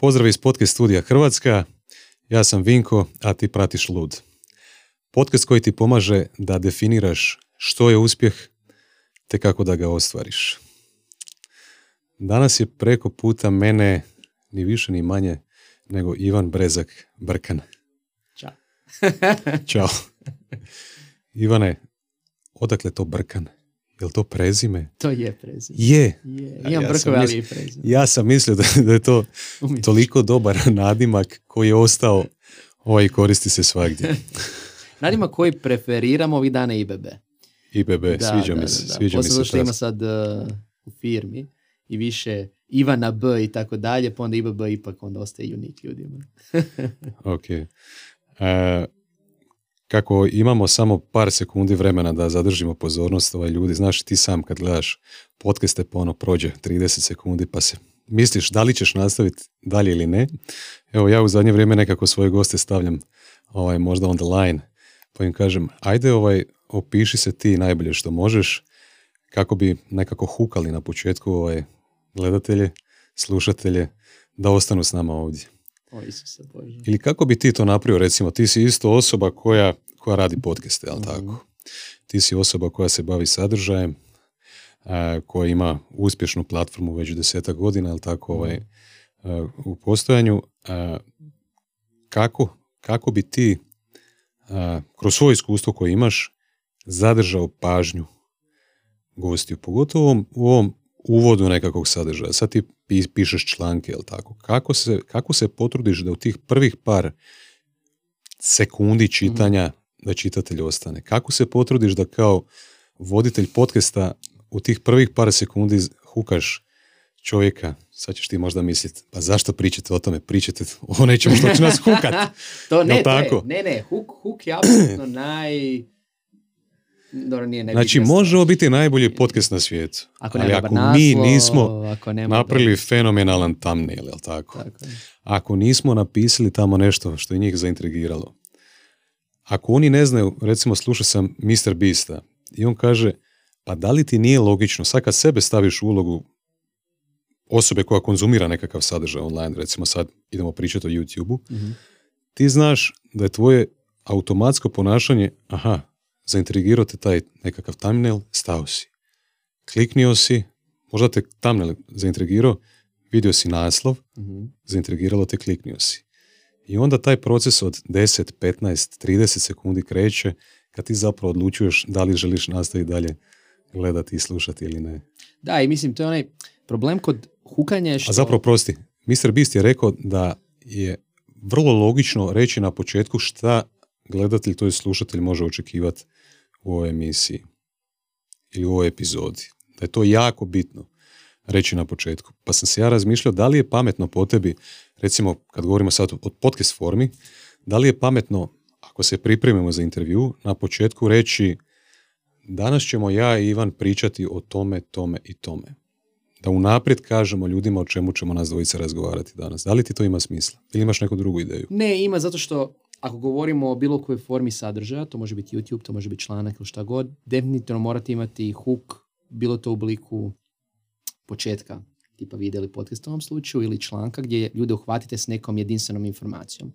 Pozdrav iz podcast studija Hrvatska, ja sam Vinko, a ti pratiš Lud. Podcast koji ti pomaže da definiraš što je uspjeh te kako da ga ostvariš. Danas je preko puta mene ni više ni manje nego Ivan Brezak Brkan. Ćao. Ćao. Ivane, odakle to Brkan? Je li to prezime? To je prezime. Je. Imam brkove, ali je prezime. Ja sam mislio da je to toliko dobar nadimak koji je ostao, i koristi se svagdje. Nadimak koji preferiramo ovih dana IBB, sviđa mi se. Posledno što ima sad u firmi i više Ivana B i tako dalje, pa onda IBB ipak onda ostaje unik ljudima. Ok. Kako imamo samo par sekundi vremena da zadržimo pozornost ljudi, znaš ti sam kad gledaš podcaste pa ono prođe 30 sekundi pa se misliš da li ćeš nastaviti dalje ili ne. Evo ja u zadnje vrijeme nekako svoje goste stavljam možda on the line pa im kažem ajde opiši se ti najbolje što možeš kako bi nekako hukali na početku gledatelje, slušatelje da ostanu s nama ovdje. Ili kako bi ti to napravio, recimo, ti si isto osoba koja radi podcaste, jel tako? Ti si osoba koja se bavi sadržajem, koja ima uspješnu platformu već 10 godina, jel tako, u postojanju. Kako bi ti, kroz svoje iskustvo koje imaš, zadržao pažnju gostiju, pogotovo u ovom uvodu nekakvog sadržaja. Sad ti pišeš članke, jel tako? Kako se potrudiš da u tih prvih par sekundi čitanja da čitatelj ostane? Kako se potrudiš da kao voditelj podcasta u tih prvih par sekundi hukaš čovjeka? Sad ćeš ti možda misliti, pa zašto pričate o tome? Pričate o nečemu što će nas hukat. To ne, tako? Ne, huk je apsolutno Dobro, znači, možemo biti najbolji podcast na svijetu, ali ako mi nismo napravili fenomenalan thumbnail, jel tako? Ako nismo napisali tamo nešto što je njih zaintrigiralo, ako oni ne znaju, recimo slušao sam Mr. Beasta i on kaže, pa da li ti nije logično, sad kad sebe staviš u ulogu osobe koja konzumira nekakav sadržaj online, recimo sad idemo pričati o YouTube-u, ti znaš da je tvoje automatsko ponašanje, zaintrigirao te taj nekakav thumbnail, stao si. Kliknio si, možda te thumbnail zaintrigirao, vidio si naslov, zaintrigiralo te, kliknio si. I onda taj proces od 10, 15, 30 sekundi kreće kad ti zapravo odlučuješ da li želiš nastaviti dalje gledati i slušati ili ne. Da, i mislim, to je onaj problem kod hukanja je što... A zapravo, prosti, Mr. Beast je rekao da je vrlo logično reći na početku šta gledatelj, to je slušatelj, može očekivati u ovoj emisiji ili u ovoj epizodi. Da je to jako bitno reći na početku. Pa sam se ja razmišljao da li je pametno po tebi, recimo kad govorimo sad o podcast formi, da li je pametno, ako se pripremimo za intervju, na početku reći danas ćemo ja i Ivan pričati o tome, tome i tome. Da unaprijed kažemo ljudima o čemu ćemo nas dvojice razgovarati danas. Da li ti to ima smisla? Ili imaš neku drugu ideju? Ne, ima, zato što ako govorimo o bilo kojoj formi sadržaja, to može biti YouTube, to može biti članak ili šta god, definitivno morate imati hook, bilo to u obliku početka, tipa video ili podcast u ovom slučaju, ili članka gdje ljude uhvatite s nekom jedinstvenom informacijom.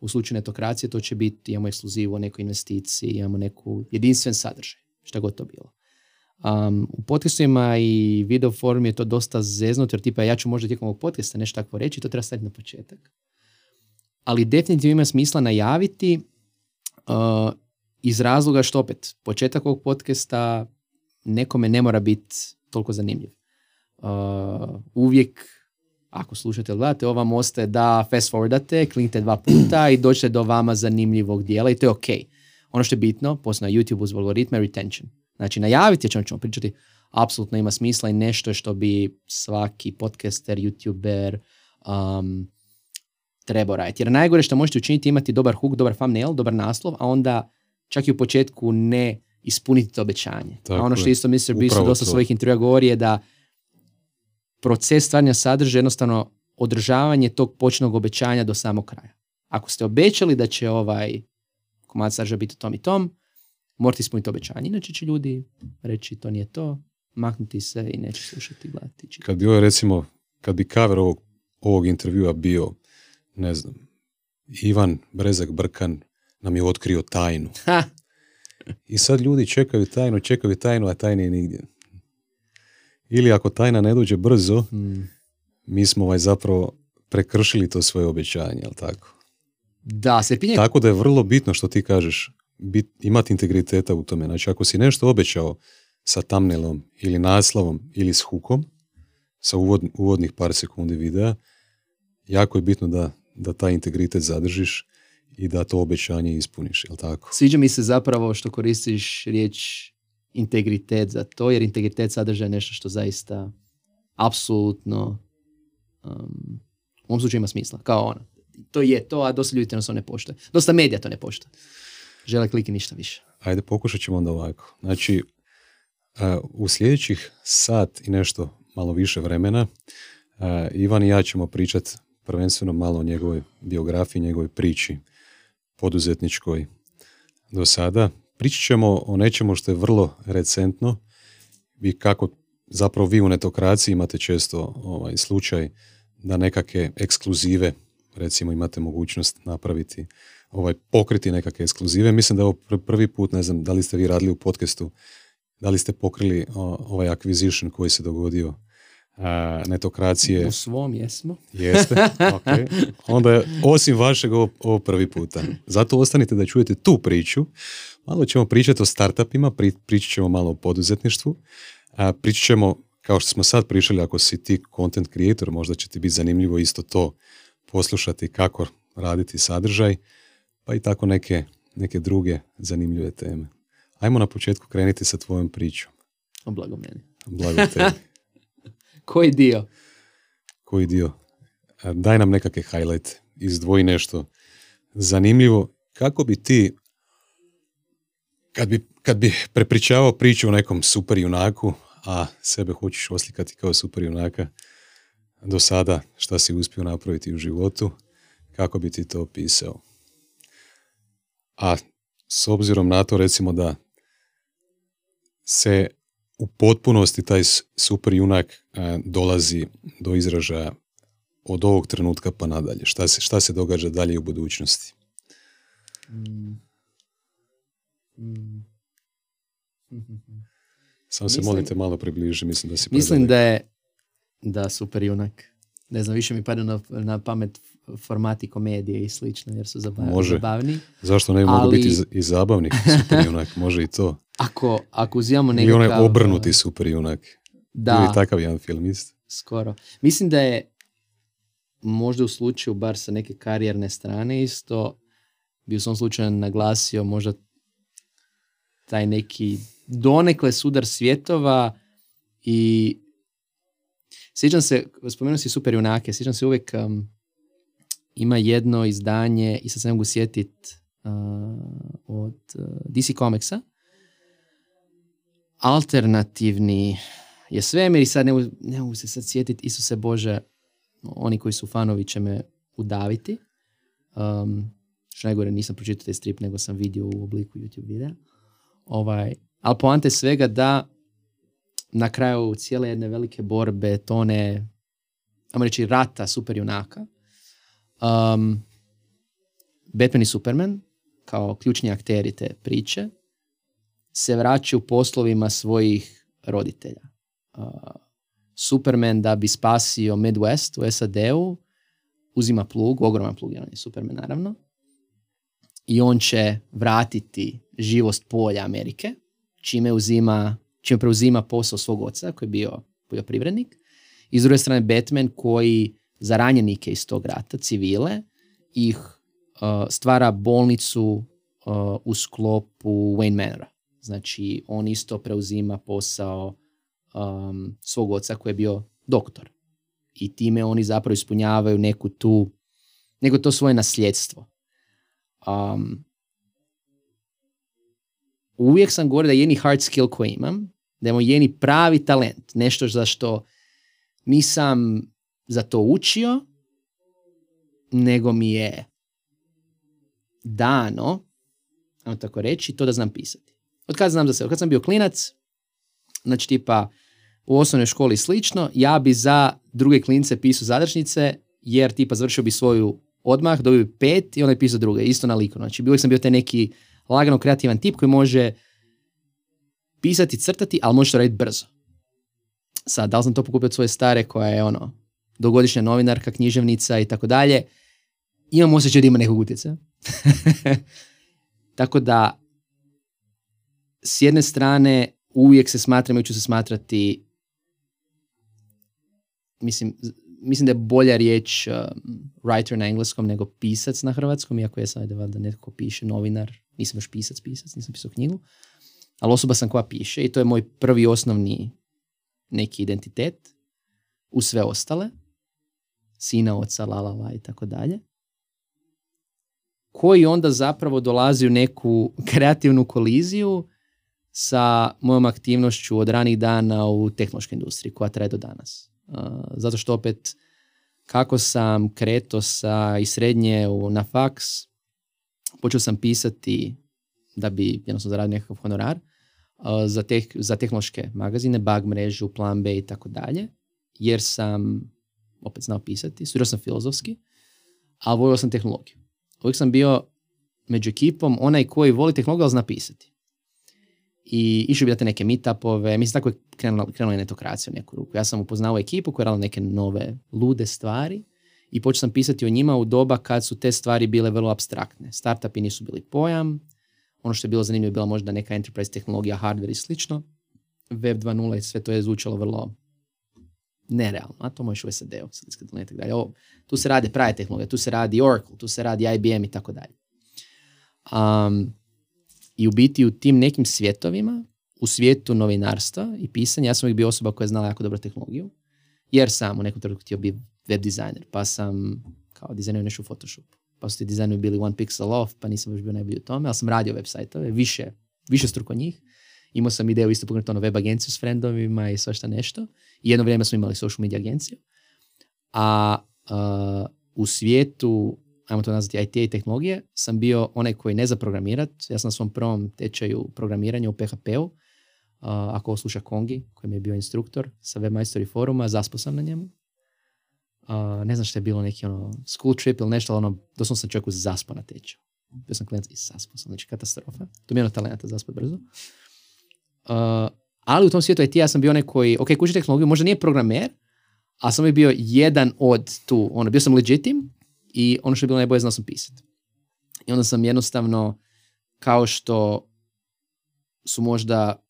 U slučaju netokracije to će biti, imamo ekskluzivu o nekoj investiciji, imamo neku jedinstven sadržaj, šta god to bilo. U podcastima i video formi je to dosta zeznuto, jer tipa ja ću možda tijekom ovog podcasta nešto tako reći, to treba staviti na početak. Ali definitivno ima smisla najaviti iz razloga što opet početak ovog podcasta nekome ne mora biti toliko zanimljiv. Uvijek, ako slušate ili gledate, ovo vam ostaje da fast forwardate, kliknite 2 puta i dođete do vama zanimljivog dijela i to je ok. Ono što je bitno, posebno na YouTube uz algoritme, retention. Znači, najaviti o čemu ćemo pričati, apsolutno ima smisla i nešto što bi svaki podcaster, YouTuber, treba raditi. Jer najgore što možete učiniti je imati dobar hook, dobar thumbnail, dobar naslov, a onda čak i u početku ne ispuniti to obećanje. Tako, a ono što isto Mr. Beast dosta svojih intervjua govori je da proces stvaranja sadržaja jednostavno održavanje tog početnog obećanja do samog kraja. Ako ste obećali da će komad sadržaja biti tom i tom, morate ispuniti obećanje. Inače će ljudi reći to nije to, maknuti se i neće slušati, gledati. Kad bi recimo, kad bi cover ovog ovog intervjua bio, ne znam, Ivan Brezak Brkan nam je otkrio tajnu. Ha! I sad ljudi čekaju tajnu, a tajne je nigdje. Ili ako tajna ne dođe brzo, mi smo zapravo prekršili to svoje obećanje, jel tako? Da, se pinje. Tako da je vrlo bitno što ti kažeš, imati integriteta u tome. Znači, ako si nešto obećao sa thumbnailom ili naslovom ili s hookom, sa uvodnih par sekundi videa, jako je bitno da taj integritet zadržiš i da to obećanje ispuniš, jel tako? Sviđa mi se zapravo što koristiš riječ integritet za to, jer integritet sadržaja je nešto što zaista apsolutno u ovom slučaju ima smisla, kao ono. To je to, a dosta ljudi to ne poštuje. Dosta medija to ne poštuje. Žele klik i ništa više. Ajde, pokušat ćemo onda ovako. Znači, u sljedećih sat i nešto malo više vremena, Ivan i ja ćemo pričati prvenstveno malo o njegovoj biografiji, njegovoj priči poduzetničkoj do sada. Pričat ćemo o nečemu što je vrlo recentno i kako zapravo vi u netokraciji imate često slučaj da nekakve ekskluzive, recimo imate mogućnost napraviti, pokriti nekakve ekskluzive. Mislim da je ovo prvi put, ne znam da li ste vi radili u podcastu, da li ste pokrili ovaj acquisition koji se dogodio netokracije. U svom jesmo. Jeste, ok. Onda je, osim vašeg, ovo prvi puta. Zato ostanite da čujete tu priču. Malo ćemo pričati o startupima, pričat ćemo malo o poduzetništvu. Pričat ćemo, kao što smo sad pričali, ako si ti content creator, možda će ti biti zanimljivo isto to poslušati kako raditi sadržaj, pa i tako neke druge zanimljive teme. Ajmo na početku krenuti sa tvojom pričom. O blago meni. Blago tebi. Koji dio? Daj nam nekakve highlight, izdvoji nešto zanimljivo. Kako bi ti, kad bi prepričavao priču o nekom superjunaku, a sebe hoćeš oslikati kao superjunaka, do sada šta si uspio napraviti u životu, kako bi ti to opisao? A s obzirom na to, recimo, da se u potpunosti taj superjunak dolazi do izražaja od ovog trenutka pa nadalje. Šta se događa dalje u budućnosti? Samo se molite malo približi, mislim da si predalek. Da, superjunak. Ne znam, više mi pada na pamet formati komedije i slično, jer su zabavni. Zašto ne mogu biti i zabavni superjunak? Može i to. Ako uzimamo nekakav... Ili onaj obrnuti superjunak. Da. Ili takav jedan filmist. Skoro. Mislim da je možda u slučaju, bar sa neke karijerne strane isto, bi u svom slučaju naglasio možda taj neki donekle sudar svjetova i... Sjećam se, spomenuo si superjunake, sjećam se uvijek, ima jedno izdanje, i sad se ne mogu sjetiti, od DC Comicsa, alternativni je svemir, i sad ne mogu se sad sjetiti, Isuse Bože, oni koji su fanovi će me udaviti. Što najgore, nisam pročitao taj strip, nego sam vidio u obliku YouTube videa. Ali poante svega da na kraju cijele jedne velike borbe, tone, ajmo reći, rata superjunaka, Batman i Superman, kao ključni akteri te priče, se vraćaju poslovima svojih roditelja. Superman, da bi spasio Midwest u SAD-u, uzima plug, ogroman plug, on je Superman naravno, i on će vratiti živost polja Amerike, čime preuzima posao svog oca, koji je bio poljoprivrednik. I s druge strane Batman, koji za ranjenike iz tog rata, civile, ih stvara bolnicu u sklopu Wayne Manora. Znači, on isto preuzima posao svog oca koji je bio doktor. I time oni zapravo ispunjavaju neko to svoje nasljedstvo. Uvijek sam govorio da jedini hard skill koji imam, da imam jedini pravi talent, nešto za što nisam za to učio, nego mi je dano, ajmo tako reći, to da znam pisati. Od kad sam bio klinac, znači tipa u osnovnoj školi slično, ja bi za druge klince pisao zadržnice jer tipa završio bi svoju odmah, dobio bi 5 i onda je pisao druge, isto na liku. Znači uvijek sam bio taj neki lagano kreativan tip koji može pisati, crtati, ali može to raditi brzo. Sad, da li sam to pokupio od svoje stare koja je ono, dugogodišnja novinarka, književnica i tako dalje, imam osjećaj da ima nekog utjecaja. Tako da, s jedne strane, uvijek se smatram i ću se smatrati, mislim da je bolja riječ writer na engleskom nego pisac na hrvatskom, iako ja sam da netko piše, novinar, nisam još pisac, nisam pisao knjigu, ali osoba sam koja piše i to je moj prvi osnovni neki identitet u sve ostale, sina, oca, la i tako dalje, koji onda zapravo dolazi u neku kreativnu koliziju sa mojom aktivnošću od ranih dana u tehnološkoj industriji koja traje do danas. Zato što opet kako sam kretao i srednje na faks, počeo sam pisati da bi jednostavno zaradio nekakav honorar za tehnološke magazine, Bug mrežu, Plan B i tako dalje, jer sam opet znao pisati, studirao sam filozofski, a volio sam tehnologiju. Uvijek sam bio među ekipom onaj koji voli tehnologiju, ali zna pisati. I išao bi dati neke meetupove, mislim tako je krenula netokracija u neku ruku. Ja sam upoznao ekipu koja je radila neke nove lude stvari i počeo sam pisati o njima u doba kad su te stvari bile vrlo apstraktne. Startupi nisu bili pojam, ono što je bilo zanimljivo je bila možda neka enterprise tehnologija, hardware i slično. Web 2.0 i sve to je zvučalo vrlo nerealno, a to možeš u SAD-u, tu se rade prave tehnologije, tu se radi Oracle, tu se radi IBM i tako dalje. I u biti u tim nekim svjetovima, u svijetu novinarstva i pisanja, ja sam uvijek bio osoba koja je znala jako dobro tehnologiju, jer sam u nekom trenutku htio bio web dizajner, pa sam kao dizajnio nešto u Photoshopu. Pa su ti dizajneri bili one pixel off, pa nisam baš bio najbolji u tome, ali sam radio web sajtove, više struko njih. Imao sam ideju isto pokrenuti ono web agenciju s friendovima i svašta nešto. I jedno vrijeme smo imali social media agenciju. A u svijetu, ajmo to nazvati IT i tehnologije, sam bio onaj koji ne zna programirat. Ja sam na svom prvom tečaju programiranja u PHP-u, ako osluša Kongi, koji mi je bio instruktor sa Webmajstori foruma, zaspao sam na njemu. Ne znam što je bilo neki ono school trip ili nešto, ali ono, doslovno sam čovjeku zaspao na tečaju. Bio sam klinac i zaspao sam, znači katastrofa. To mi je ono talenta zaspao brzo. Ali u tom svijetu IT ja sam bio onaj koji, ok, kuži tehnologiju, možda nije programer, a sam bio jedan od tu, ono, bio sam legitim i ono što je bilo najbolje, znao sam pisati. I onda sam jednostavno, kao što su možda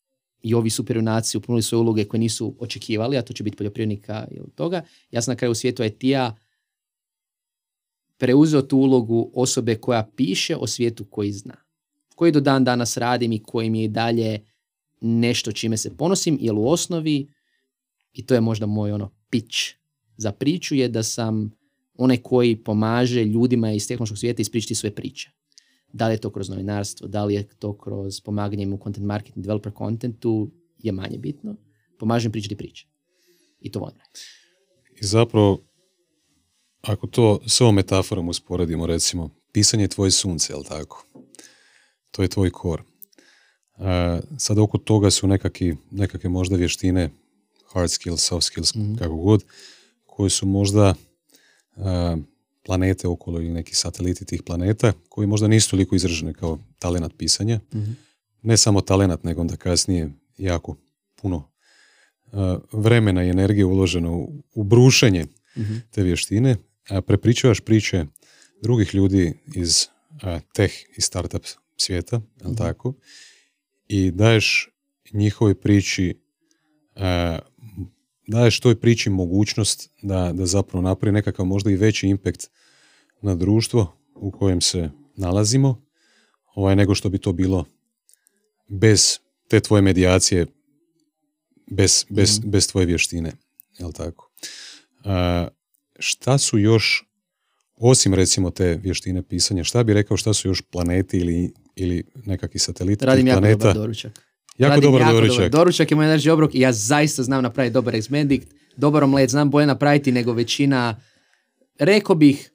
i ovi superjunaci upunili svoje uloge koje nisu očekivali, a to će biti poljoprivrednika ili toga, ja sam na kraju u svijetu IT-a preuzeo tu ulogu osobe koja piše o svijetu koji zna, koji do dan danas radim i koji mi je i dalje nešto čime se ponosim, jer u osnovi, i to je možda moj ono pitch za priču, je da sam onaj koji pomaže ljudima iz tehnološkog svijeta ispričati svoje priče. Da li je to kroz novinarstvo, da li je to kroz pomaganje im u content marketing, developer contentu, je manje bitno. Pomažem pričati priče. I to volim. I zapravo, ako to s ovom metaforom usporedimo, recimo, pisanje je tvoje sunce, jel tako? To je tvoj kor. Sad oko toga su nekakve možda vještine, hard skills, soft skills, kako god, koji su možda planete okolo ili neki sateliti tih planeta koji možda nisu toliko izraženi kao talenat pisanja. Ne samo talenat, nego onda kasnije jako puno vremena i energije uloženo u brušenje te vještine. Prepričavaš priče drugih ljudi iz tech i startup svijeta, jel tako? I daješ toj priči mogućnost da zapravo napravi nekakav možda i veći impact na društvo u kojem se nalazimo, nego što bi to bilo bez te tvoje medijacije, bez tvoje vještine, jel tako? Šta su još, osim recimo te vještine pisanja, šta bi rekao šta su još planeti ili nekakvi sateliti planeta? Radim jako dobar doručak. Doručak je moj energy obrok i ja zaista znam napraviti dobar eggs benedict, dobar omlet, znam bolje napraviti nego većina, rekao bih,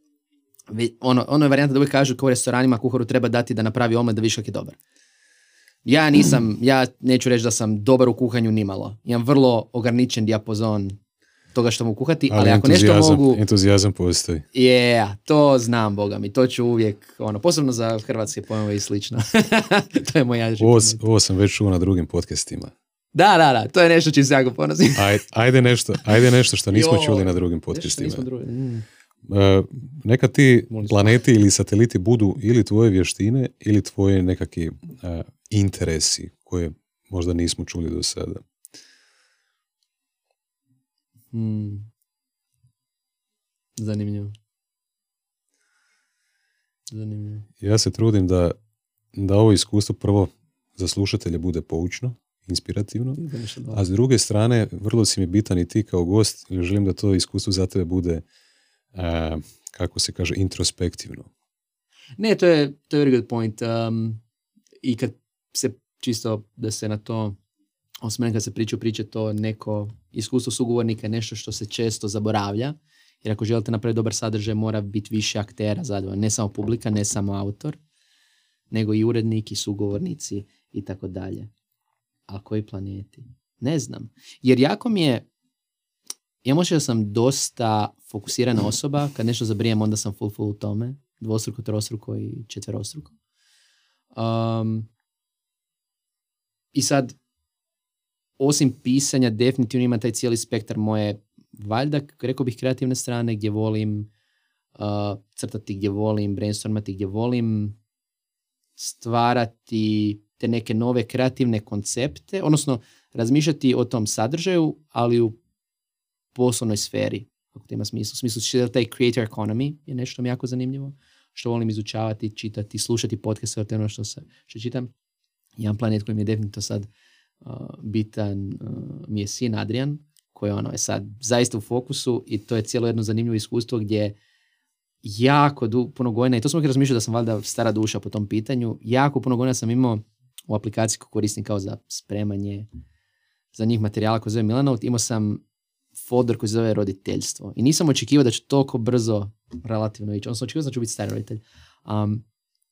ono je varijanta da uvijek kažu kao u restoranima kuharu treba dati da napravi omlet da vidiš kak je dobar. Ja neću reći da sam dobar u kuhanju nimalo, imam vrlo ograničen dijapazon toga što mogu kuhati, ali ako nešto mogu... Entuzijazam postoji. Yeah, to znam, boga mi, to ću uvijek, ono, posebno za hrvatske pojmove i slično. To je moja življenja. Ovo sam već čuo na drugim podcastima. Da, to je nešto čim se jako ponosim. Ajde nešto što nismo čuli na drugim podcastima. Neka ti planeti ili sateliti budu ili tvoje vještine ili tvoje nekakvi interesi koje možda nismo čuli do sada. Zanimljivo. Ja se trudim da ovo iskustvo prvo za slušatelje bude poučno, inspirativno, a s druge strane vrlo si mi bitan i ti kao gost, jer želim da to iskustvo za tebe bude kako se kaže, introspektivno. Ne, to je very good point. I kad se čisto da se na to osmene, kad se priče, to neko iskustvo sugovornika je nešto što se često zaboravlja, jer ako želite napraviti dobar sadržaj mora biti više aktera zadovoljno, ne samo publika, ne samo autor, nego i urednik i sugovornici i tako dalje. A koji planeti? Ne znam. Jer jako mi je, ja možda sam dosta fokusirana osoba, kad nešto zabrijem onda sam full u tome, dvostruko, trostruko i četverostruko. I sad, osim pisanja, definitivno ima taj cijeli spektar moje, valjda, rekao bih, kreativne strane gdje volim crtati, gdje volim brainstormati, gdje volim stvarati te neke nove kreativne koncepte, odnosno razmišljati o tom sadržaju, ali u poslovnoj sferi, kako to ima smisla. U smislu, taj creator economy je nešto mi jako zanimljivo, što volim izučavati, čitati, slušati podcaste o tome što čitam. Jedan planet koji mi je definitivno sad bitan mi je sin Adrian, koji ono je sad zaista u fokusu i to je cijelo jedno zanimljivo iskustvo gdje jako puno godina, i to sam uvijek razmišljao da sam valjda stara duša po tom pitanju, jako puno godina sam imao u aplikaciji koju koristim kao za spremanje za njih materijala koji zove Milanote, imao sam folder koji zove roditeljstvo i nisam očekivao da ću toliko brzo relativno ići, odnosno očekivao da ću biti stari roditelj.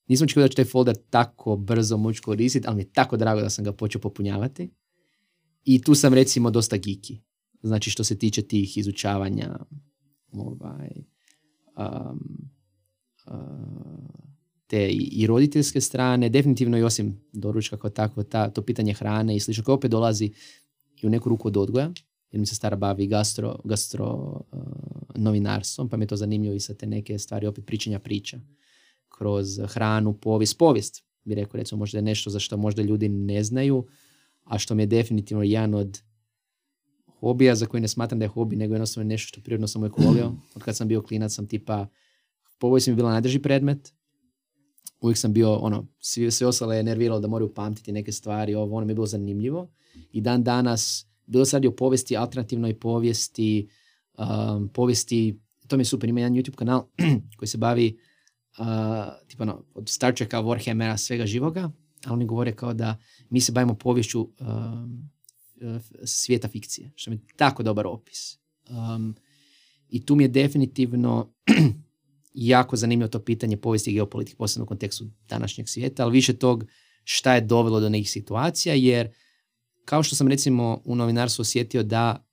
Nisam očekivao da ću taj folder tako brzo moći koristiti, ali mi je tako drago da sam ga počeo popunjavati. I tu sam recimo dosta geeki. Znači što se tiče tih izučavanja te i roditeljske strane, definitivno i osim doručka kao takvo, to pitanje hrane i slično, koje opet dolazi i u neku ruku od odgoja, jer mi se stara bavi gastro novinarstvom, pa mi je to zanimljivo i sa te neke stvari opet pričanja priča kroz hranu, povijest bi rekao, recimo možda je nešto za što možda ljudi ne znaju, a što mi je definitivno jedan od hobija za koji ne smatram da je hobi, nego jednostavno nešto što prirodno sam uvijek volio. Od kad sam bio klinac sam tipa, povoj sam mi bila najdraži predmet, uvijek sam bio, ono, sve ostale je nerviralo da moraju pamtiti neke stvari, ono mi je bilo zanimljivo i dan danas, bilo se radi o povijesti, alternativnoj povijesti, to mi je super, ima jedan YouTube kanal koji se bavi tipa no, od Star Treka, Warhammera, svega živoga, a oni govore kao da mi se bavimo poviješću svijeta fikcije, što mi je tako dobar opis. I tu mi je definitivno jako zanimljivo to pitanje povijesti i geopolitike, posebno u kontekstu današnjeg svijeta, ali više tog šta je dovelo do nekih situacija, jer kao što sam recimo u novinarstvu osjetio da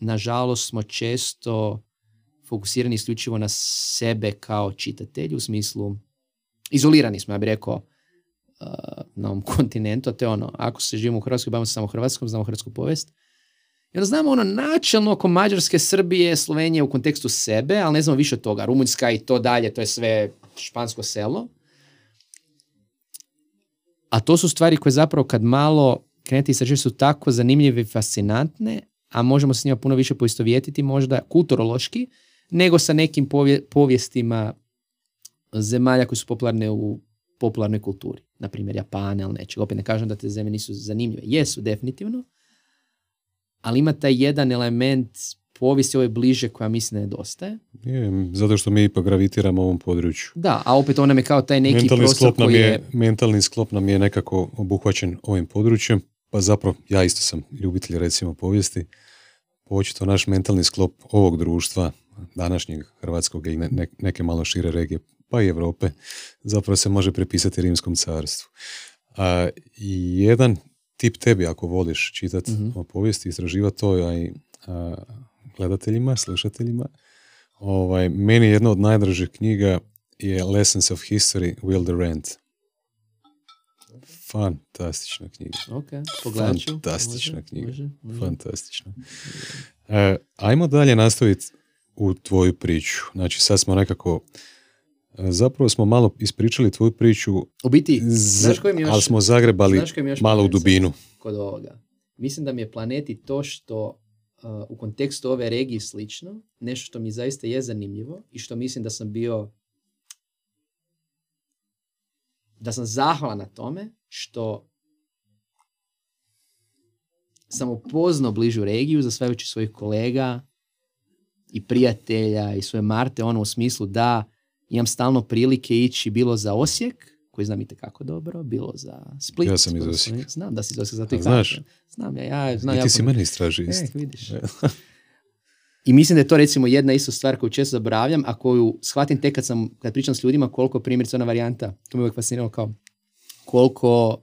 nažalost smo često fokusirani isključivo na sebe kao čitatelji, u smislu izolirani smo, ja bih rekao, na ovom kontinentu, a to je ono, ako se živimo u Hrvatskoj, bavimo se samo Hrvatskom, znamo hrvatsku povijest. I onda znamo ono načelno oko Mađarske, Srbije, Slovenije u kontekstu sebe, ali ne znamo više od toga. Rumunjska i to dalje, to je sve špansko selo. A to su stvari koje zapravo kad malo krenete istraživati su tako zanimljive i fascinantne, a možemo se s njima puno više poistovjetiti možda kulturološki, nego sa nekim povijestima zemalja koji su popularne u popularnoj kulturi. Na primjer, Japana ili nečeg. Opet ne kažem da te zemlje nisu zanimljive. Jesu, definitivno. Ali ima taj jedan element povijesti ove bliže koja mislim nedostaje. Zato što mi ipak gravitiramo u ovom području. Da, a opet on nam je kao taj neki prostor koji je... Mentalni sklop nam je nekako obuhvaćen ovim područjem. Pa zapravo, ja isto sam ljubitelj recimo povijesti. Očito naš mentalni sklop ovog društva, današnjeg hrvatskog i neke malo šire regije, pa i Europe, zapravo se može prepisati Rimskom carstvu. Jedan tip tebi, ako voliš čitati o povijesti, istraživati to, a i gledateljima, slušateljima. Meni jedna od najdražih knjiga je Lessons of History, Will Durant. Fantastična knjiga. Fantastična knjiga. Ajmo dalje nastaviti u tvoju priču. Znači, sad smo nekako... Zapravo smo malo ispričali tvoju priču, u biti, ali smo zagrebali malo u dubinu. Kod ovoga. Mislim da mi je Planeti to što u kontekstu ove regije slično, nešto što mi zaista je zanimljivo i što mislim da sam bio, da sam zahvalan na tome što sam upoznao bližu regiju, zasvajajući svojih kolega i prijatelja i svoje Marte, ono u smislu da imam stalno prilike ići bilo za Osijek, koji znam itekako dobro, bilo za Split. Ja sam iz Osijeka. Znam da si iz Osijeka, zato i znaš. Znam ja. Znam, i ti si mene istraži isto. Vidiš. I mislim da je to recimo jedna isto stvar koju često zaboravljam, a koju shvatim tek kad pričam s ljudima koliko primjerice ona varijanta, to me uvijek fasciniralo kao koliko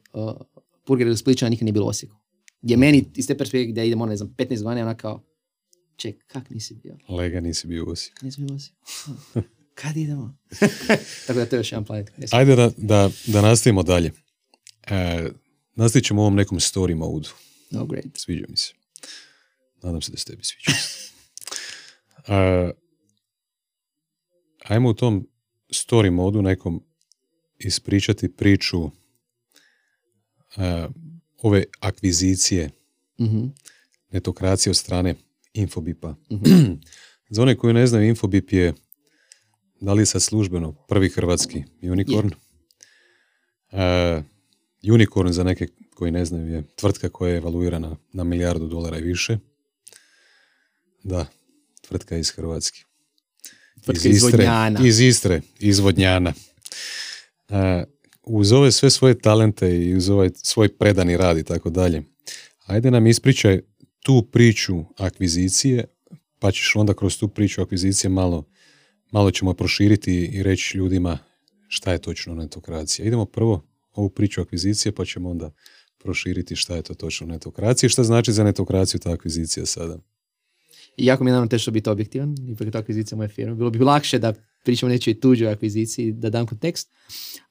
burgera ili Spličana nikad nije bilo u Osijeku. Gdje meni iz te perspektive gdje idem, ne znam, 15 godina, ona kao, ček, kak nisi bio? Lega, nisi bio u Osijeku. Kad idemo? Tako da to je još jedan Planet. Ajde da nastavimo dalje. Nastavit ćemo ovom nekom story mode-u. No, great. Sviđa mi se. Nadam se da se tebi sviđa. Ajmo u tom story mode-u nekom ispričati priču ove akvizicije, netokracije od strane Infobipa. Za one koji ne znaju, Infobip je, da li sad službeno, prvi hrvatski unicorn. Unicorn, za neke koji ne znaju, je tvrtka koja je evaluirana na $1 milijardu i više. Da, tvrtka iz Hrvatske. Tvrtka iz Vodnjana. Uz ove sve svoje talente i uz ovaj svoj predani rad i tako dalje, ajde nam ispričaj tu priču akvizicije, pa ćeš onda kroz tu priču akvizicije malo ćemo proširiti i reći ljudima šta je točno netokracija. Idemo prvo ovu priču akvizicije, pa ćemo onda proširiti šta je to točno netokracija i šta znači za netokraciju ta akvizicija sada. I jako mi je naravno teško biti objektivan, ipak je to akvizicija moje firme. Bilo bi lakše da pričamo nečoj tuđoj akviziciji, da dam kontekst,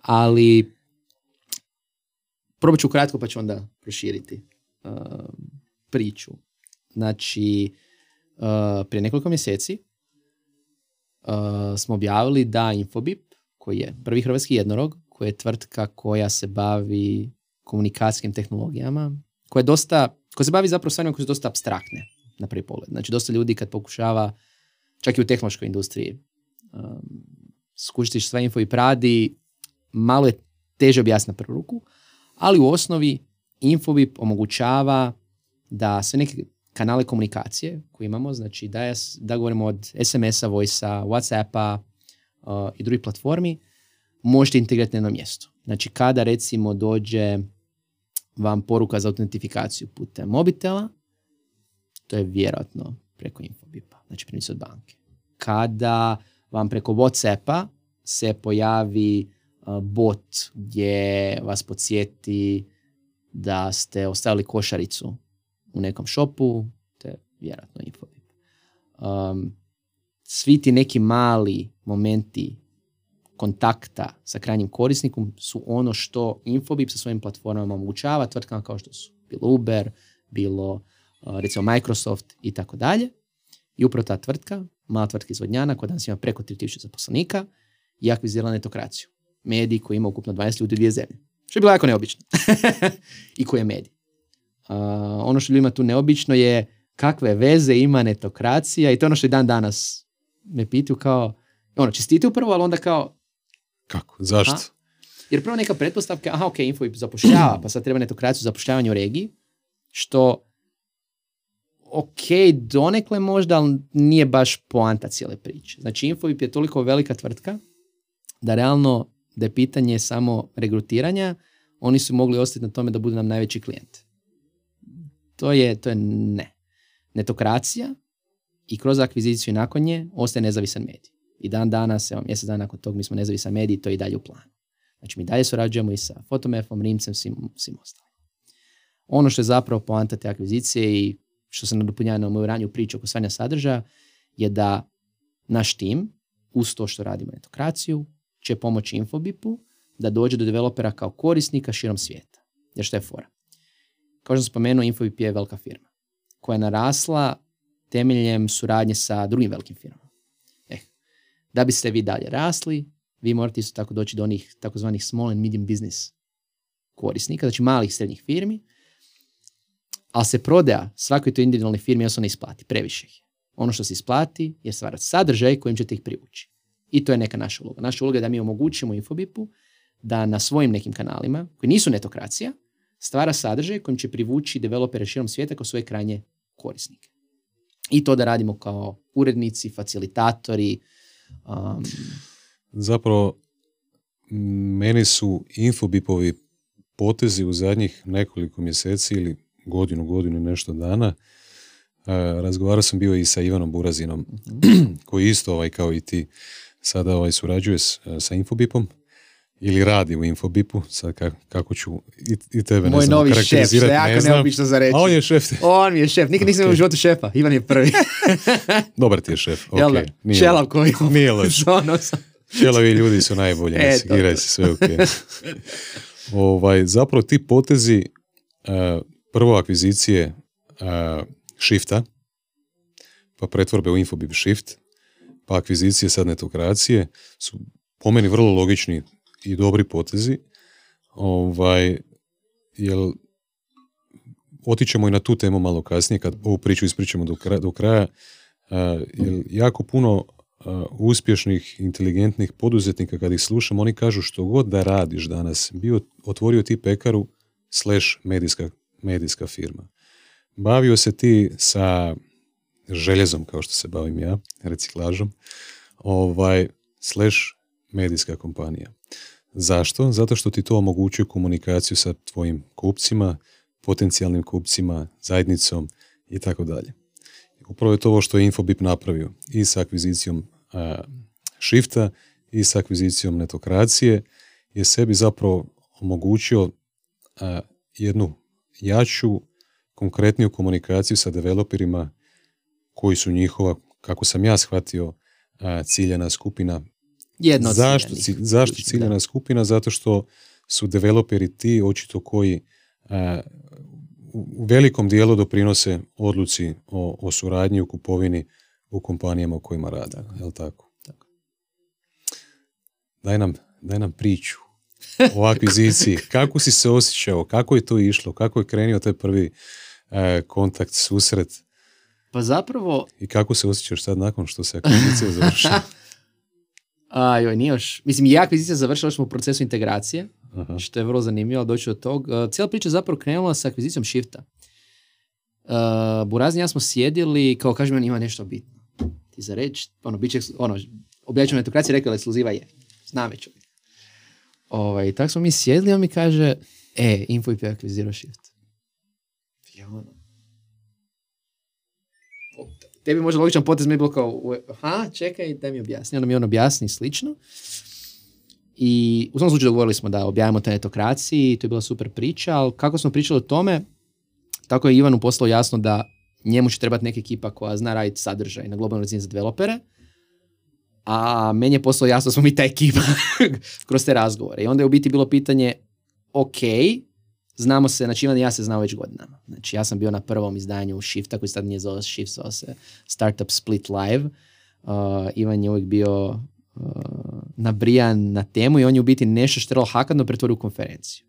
ali probat ću kratko pa ću onda proširiti priču. Znači, prije nekoliko mjeseci smo objavili da Infobip, koji je prvi hrvatski jednorog, koja je tvrtka koja se bavi komunikacijskim tehnologijama, koja se bavi zapravo stvarima koje su dosta apstraktne na prvi pogled. Znači, dosta ljudi kad pokušava, čak i u tehnološkoj industriji, skušiti što sve Infobip radi, malo je teže objasniti na prvu ruku, ali u osnovi Infobip omogućava da sve neke kanale komunikacije koje imamo, znači da govorimo od SMS-a, Voice-a, WhatsApp-a i drugih platformi, možete integrirati na jedno mjesto. Znači kada recimo dođe vam poruka za autentifikaciju putem mobitela, to je vjerojatno preko Infobipa, znači primjerice od banke. Kada vam preko WhatsApp-a se pojavi bot gdje vas podsjeti da ste ostavili košaricu u nekom shopu, to je vjerojatno Infobip. Svi ti neki mali momenti kontakta sa krajnjim korisnikom su ono što Infobip sa svojim platformama omogućava tvrtkama kao što su bilo Uber, bilo recimo Microsoft i tako dalje. I upravo ta tvrtka, mala tvrtka iz Vodnjana, koja danas ima preko 3000 zaposlenika, je akvizirala netokraciju. Medij koji ima ukupno 12 ljudi u 2 zemlje. Što je bilo jako neobično. I koji je medij. Ono što ljudima tu neobično je kakve veze ima netokracija i to je ono što i dan danas me pitaju kao, ono, čistite prvo, ali onda kao... Kako? Zašto? Aha. Jer prvo neka pretpostavka, Infobip zapošljava, pa sad treba netokraciju zapošljavanja u regiji, što donekle možda, ali nije baš poanta cijele priče. Znači, Infobip je toliko velika tvrtka da realno da je pitanje samo regrutiranja, oni su mogli ostati na tome da budu nam najveći klijent. To je ne. Netokracija i kroz akviziciju i nakon nje ostaje nezavisan medij. I dan danas, evo mjesec dana nakon tog, mi smo nezavisan medij, to je i dalje u planu. Znači mi dalje surađujemo i sa Fotomefom, Rimcem, svim ostalim. Ono što je zapravo poanta te akvizicije i što se nadopunjava na moju raniju priču oko stvaranja sadržaja, je da naš tim, uz to što radimo netokraciju, će pomoći Infobipu da dođe do developera kao korisnika širom svijeta. Jer što je fora? Kao što sam spomenuo, Infobip je velika firma koja je narasla temeljem suradnje sa drugim velikim firmama. Da biste vi dalje rasli, vi morate isto tako doći do onih takozvanih small and medium business korisnika, znači malih srednjih firmi, ali se prodaja svakoj toj individualnoj firmi jednostavno ne isplati, previše ih. Ono što se isplati je stvarati sadržaj kojim ćete ih privući. I to je neka naša uloga. Naša uloga je da mi omogućimo Infobipu da na svojim nekim kanalima, koji nisu netokracija, stvara sadržaj kojim će privući developere širom svijeta kao svoje krajnje korisnike. I to da radimo kao urednici, facilitatori. Zapravo, meni su Infobipovi potezi u zadnjih nekoliko mjeseci ili godinu i nešto dana. Razgovarao sam bio i sa Ivanom Burazinom, koji isto kao i ti sada surađuje sa Infobipom ili radi u Infobipu, sad kako ću i tebe moj ne znam karakterizirati. Moj novi šef, što je jako neobično za reći. A on je šef. On je šef, nikad nisam imao u životu šefa, Ivan je prvi. Dobar ti je šef, okej. Okay. Čelav koji je. Nije loš. Čelavi ljudi su najbolji, igraj se sve okej. Zapravo ti potezi prvo akvizicije Shifta, pa pretvorbe u Infobip Shift, pa akvizicije sad netokracije su po meni vrlo logični i dobri potezi, jer otićemo i na tu temu malo kasnije kad ovu priču ispričamo do kraja, jer jako puno uspješnih, inteligentnih poduzetnika, kad ih slušam, oni kažu što god da radiš danas, bio otvorio ti pekaru / medijska firma. Bavio se ti sa željezom, kao što se bavim ja, reciklažom, / medijska kompanija. Zašto? Zato što ti to omogućuje komunikaciju sa tvojim kupcima, potencijalnim kupcima, zajednicom i tako dalje. Upravo je to ovo što je Infobip napravio i sa akvizicijom Shifta i sa akvizicijom netokracije, je sebi zapravo omogućio jednu jaču, konkretniju komunikaciju sa developerima koji su njihova, kako sam ja shvatio, ciljena skupina. Zašto ciljena skupina? Zato što su developeri ti očito koji u velikom dijelu doprinose odluci o suradnji, o kupovini u kompanijama u kojima rade. Jel' tako? Tako. Daj nam priču o akviziciji. Kako si se osjećao? Kako je to išlo? Kako je krenuo taj prvi kontakt, susret? Pa zapravo... I kako se osjećaš sad nakon što se akvizicija završila? Nije još. Mislim, i akvizicija završila smo u procesu integracije, što je vrlo zanimljivo, doći do tog. Cijela priča zapravo krenula sa akvizicijom Shifta. Burazni i ja smo sjedili, kao kažem, ima nešto bitno. Ti za reći, objačeno netokracije, rekao, ekskluziva je. Znam već. Tako smo mi sjedili, on mi kaže, Infobip je akvizirao Shift. I tebi možda logičan potez mi je bilo kao, čekaj, daj mi objasni. Onda mi on objasni i slično. I u tom slučaju dogovorili smo da objavimo te netokraciji, to je bila super priča, ali kako smo pričali o tome, tako je Ivanu poslao jasno da njemu će trebati neka ekipa koja zna raditi sadržaj na globalnoj razini za developere, a meni je poslao jasno da smo mi ta ekipa kroz te razgovore. I onda je u biti bilo pitanje, znamo se, znači Ivan i ja se znao već godinama. Znači ja sam bio na prvom izdanju Shifta, koji sad nije zove Shift, zove se Startup Split Live. Ivan je uvijek bio nabrijan na temu i on je u biti nešto što je hakadno pretvorio u konferenciju.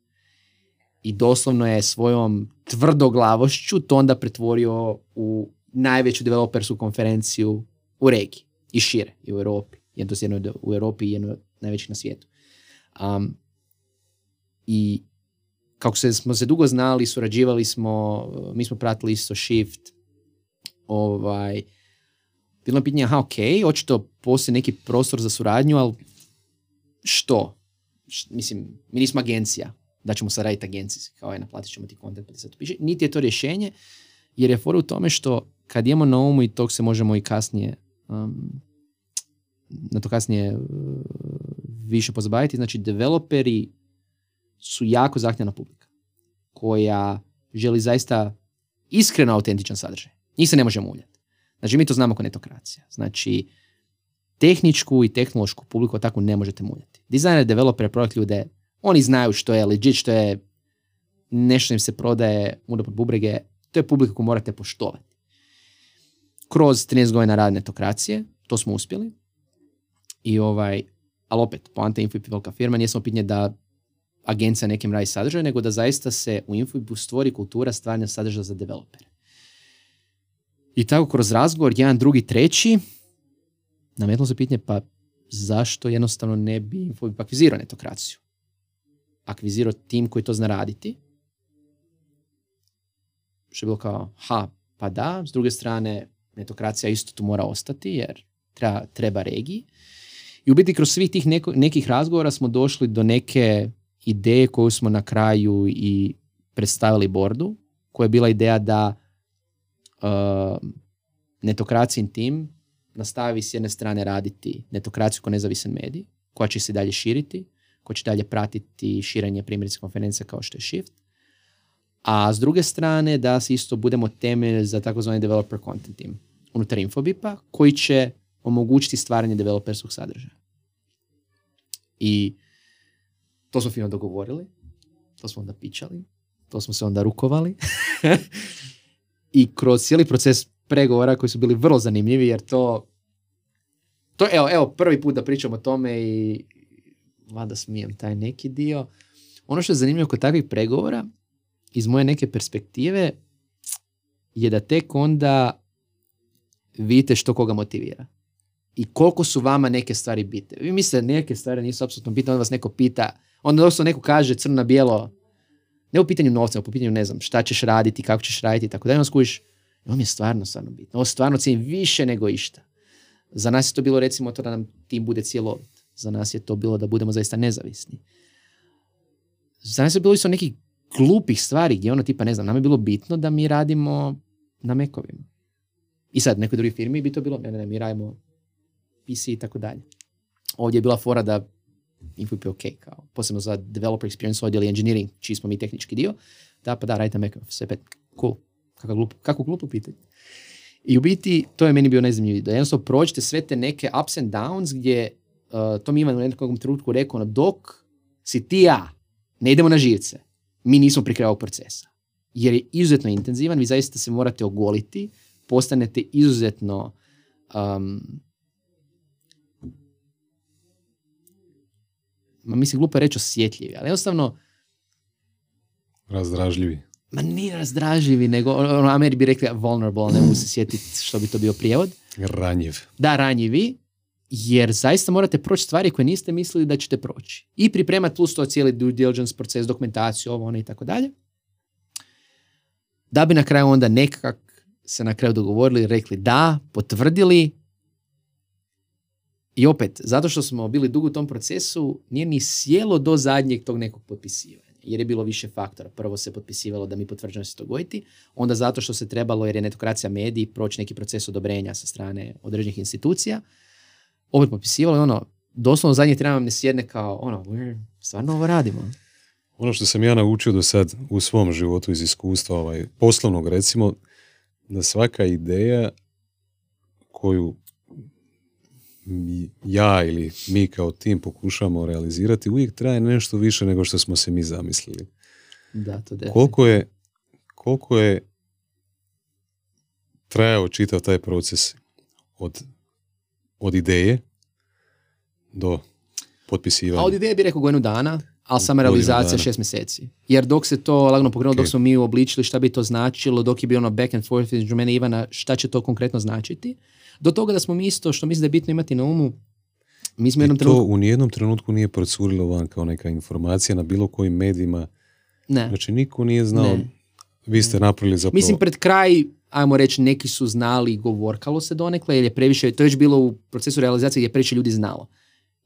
I doslovno je svojom tvrdoglavošću to onda pretvorio u najveću developersku konferenciju u regiji i šire, i u Europi. Jedno u Europi i jedno najvećih na svijetu. I kako smo se dugo znali, surađivali smo, mi smo pratili isto Shift. Bilo je pitanje, očito postoji neki prostor za suradnju, ali što? Mislim, mi nismo agencija, da ćemo sad raditi agencijski, naplatit ćemo ti kontent, pa ti sad to piše. Niti je to rješenje, jer je fora u tome što kad imamo na umu, i tog se možemo i kasnije, više pozabaviti, znači developeri su jako zahtjevna publika koja želi zaista iskreno autentičan sadržaj. Njih se ne možemo uljati. Znači, mi to znamo kao netokracija. Znači, tehničku i tehnološku publiku tako ne možete muljati. Dizajner, developer, projekt ljude, oni znaju što je legit, što je nešto im se prodaje, muda pod bubrege. To je publika koju morate poštovati. Kroz 13 godina rada netokracije, to smo uspjeli. I ali opet, poanta Infoip velika firma, nije samo pitanje da agencija nekim radi sadržaj, nego da zaista se u Infoipu stvori kultura stvaranja sadržaja za developere. I tako kroz razgovor, jedan, drugi, treći, nametnulo se pitanje, pa zašto jednostavno ne bi Infoip akvizirao netokraciju? Akvizirao tim koji to zna raditi. Što je bilo kao, pa da, s druge strane, netokracija isto tu mora ostati, jer treba regiji. I u biti kroz svih tih nekih razgovora smo došli do neke ideje koju smo na kraju i predstavili bordu, koja je bila ideja da netokracijin tim nastavi s jedne strane raditi netokraciju kao nezavisan medij, koja će se dalje širiti, koja će dalje pratiti širenje primjerice konferencija kao što je Shift, a s druge strane da se isto budemo temelj za takozvani developer content team unutar Infobipa, koji će omogućiti stvaranje developerskog sadržaja. I to smo fino dogovorili, to smo onda pičali, to smo se onda rukovali. I kroz cijeli proces pregovora koji su bili vrlo zanimljivi, jer to evo, prvi put da pričam o tome i vada smijem taj neki dio. Ono što je zanimljivo kod takvih pregovora, iz moje neke perspektive, je da tek onda vidite što koga motivira. I koliko su vama neke stvari bitne. Vi mislite da neke stvari nisu apsolutno bitne, onda vas neko pita, onda dosta neko kaže crno na bijelo, ne u pitanju novca, po pitanju ne znam šta ćeš raditi, kako ćeš raditi i tako da onda skužiš, ovo mi je stvarno bitno, ovo stvarno cijenim više nego išta. Za nas je to bilo recimo to da nam tim bude cjelovit, za nas je to bilo da budemo zaista nezavisni. Za nas je bilo isto nekih glupih stvari gdje ono tipa ne znam, nam je bilo bitno da mi radimo na Mekovima. I sad nekoj drugoj firmi bi to bilo, ne, mi radimo PC i tako dalje. Ovdje je bila fora da Infoip je ok, kao, posebno za developer experience odjel i engineering, čiji smo mi tehnički dio, da pa da, radite na Mac-u, sve pet, cool, kako glupo pitanje. I u biti, to je meni bio najzanimljiviji, da jednostavno prođete sve te neke ups and downs gdje, to mi Ivan u nekom trenutku rekao, dok si ti ja, ne idemo na živce, mi nismo pri kraju ovog procesa. Jer je izuzetno intenzivan, vi zaista se morate ogoliti, postanete izuzetno mislim, glupo je reći osjetljivi, ali jednostavno... Razdražljivi. Ma nije razdražljivi, nego Ameri bi rekli vulnerable, ne mogu se sjetiti što bi to bio prijevod. Ranjiv. Da, ranjivi, jer zaista morate proći stvari koje niste mislili da ćete proći. I pripremati plus to cijeli due diligence proces, dokumentaciju, ovo, ono i tako dalje. Da bi na kraju onda nekak se na kraju dogovorili, rekli da, potvrdili. I opet, zato što smo bili dugo u tom procesu, nije ni sjelo do zadnjeg tog nekog potpisivanja, jer je bilo više faktora. Prvo se potpisivalo da mi potvrđujemo se to dogoditi, onda zato što se trebalo, jer je netokracija mediji, proći neki proces odobrenja sa strane određenih institucija. Opet potpisivalo i ono, doslovno zadnje trebamo ne sjedne kao, ono, stvarno ovo radimo. Ono što sam ja naučio do sad u svom životu iz iskustva poslovnog, recimo, da svaka ideja koju ja ili mi kao tim pokušamo realizirati, uvijek traje nešto više nego što smo se mi zamislili. Da, to definitivno. Koliko je trajao čitav taj proces od ideje do potpisivanja? A od ideje bi rekao godinu dana, ali sama realizacija 6 mjeseci. Jer dok se to lagno pokrenulo, dok smo mi uobličili šta bi to značilo, dok je bio ono back and forth između mene i Ivana, šta će to konkretno značiti, do toga da smo mi isto, što mislim da je bitno imati na umu, mi smo u nijednom trenutku nije procurilo van kao neka informacija na bilo kojim medijima. Ne. Znači, niko nije znao. Ne. Vi ste napravili zapravo... Mislim, pred kraj, ajmo reći, neki su znali i govorkalo se donekle, jer je previše, to je već bilo u procesu realizacije gdje je previše ljudi znalo.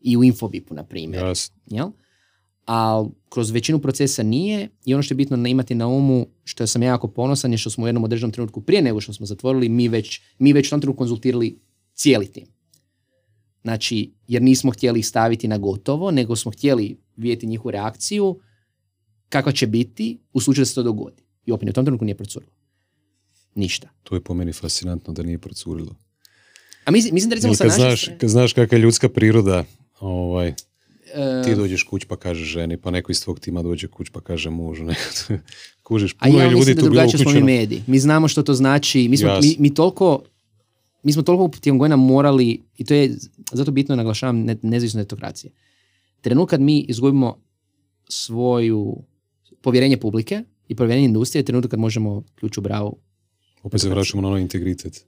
I u Infobipu, na primjer. Jasno. Jel? Ali kroz većinu procesa nije i ono što je bitno imati na umu, što sam ja jako ponosan, je što smo u jednom određenom trenutku prije nego što smo zatvorili, mi već u tom trenutku konzultirali cijeli tim. Znači, jer nismo htjeli ih staviti na gotovo, nego smo htjeli vidjeti njihovu reakciju, kakva će biti u slučaju da se to dogodi. I opet u tom trenutku nije procurilo. ništa. To je po meni fascinantno da nije procurilo. A mislim da recimo sa naše strane... Kad znaš kakva je ljudska priroda, ti dođeš kuć pa kažeš ženi, pa neko iz tvog tima dođe kuć pa kaže mužu. Kužiš, puno je ljudi tu bilo uključeno. A ja mislim da drugačije smo mi mediji. Mi znamo što to znači. Mi smo toliko tijekom godina morali, i to je zato bitno naglašavam nezavisno etokracije. Trenutak kad mi izgubimo svoju povjerenje publike i povjerenje industrije je trenutak kad možemo ključ u bravu. Opet se vraćamo na onaj integritet.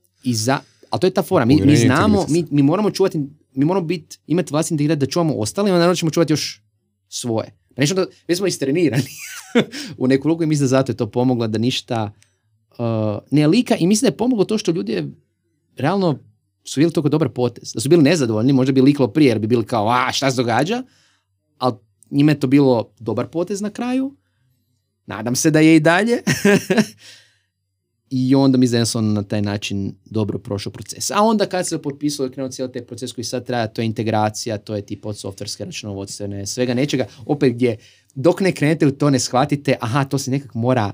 Ali to je ta fora. Mi znamo, mi moramo čuvati, mi moramo imati vlastni integritet da čuvamo ostale, onda naravno ćemo čuvati još svoje. Nešto da, mi smo istrenirani u neku luku i mislim da zato je to pomoglo da ništa ne lika i mislim da je pomoglo to što ljudi je realno su bili toliko dobar potez. Da su bili nezadovoljni, možda bi liklo prije jer bi bili kao, šta se događa? Ali njima je to bilo dobar potez na kraju. Nadam se da je i dalje. I onda mi Zenson na taj način dobro prošao proces. A onda kad se potpisalo i krenuo cijeli taj proces koji sad traja, to je integracija, to je tip od softverske, računovodstvene, svega nečega. Opet gdje, dok ne krenete u to, ne shvatite, to se nekak mora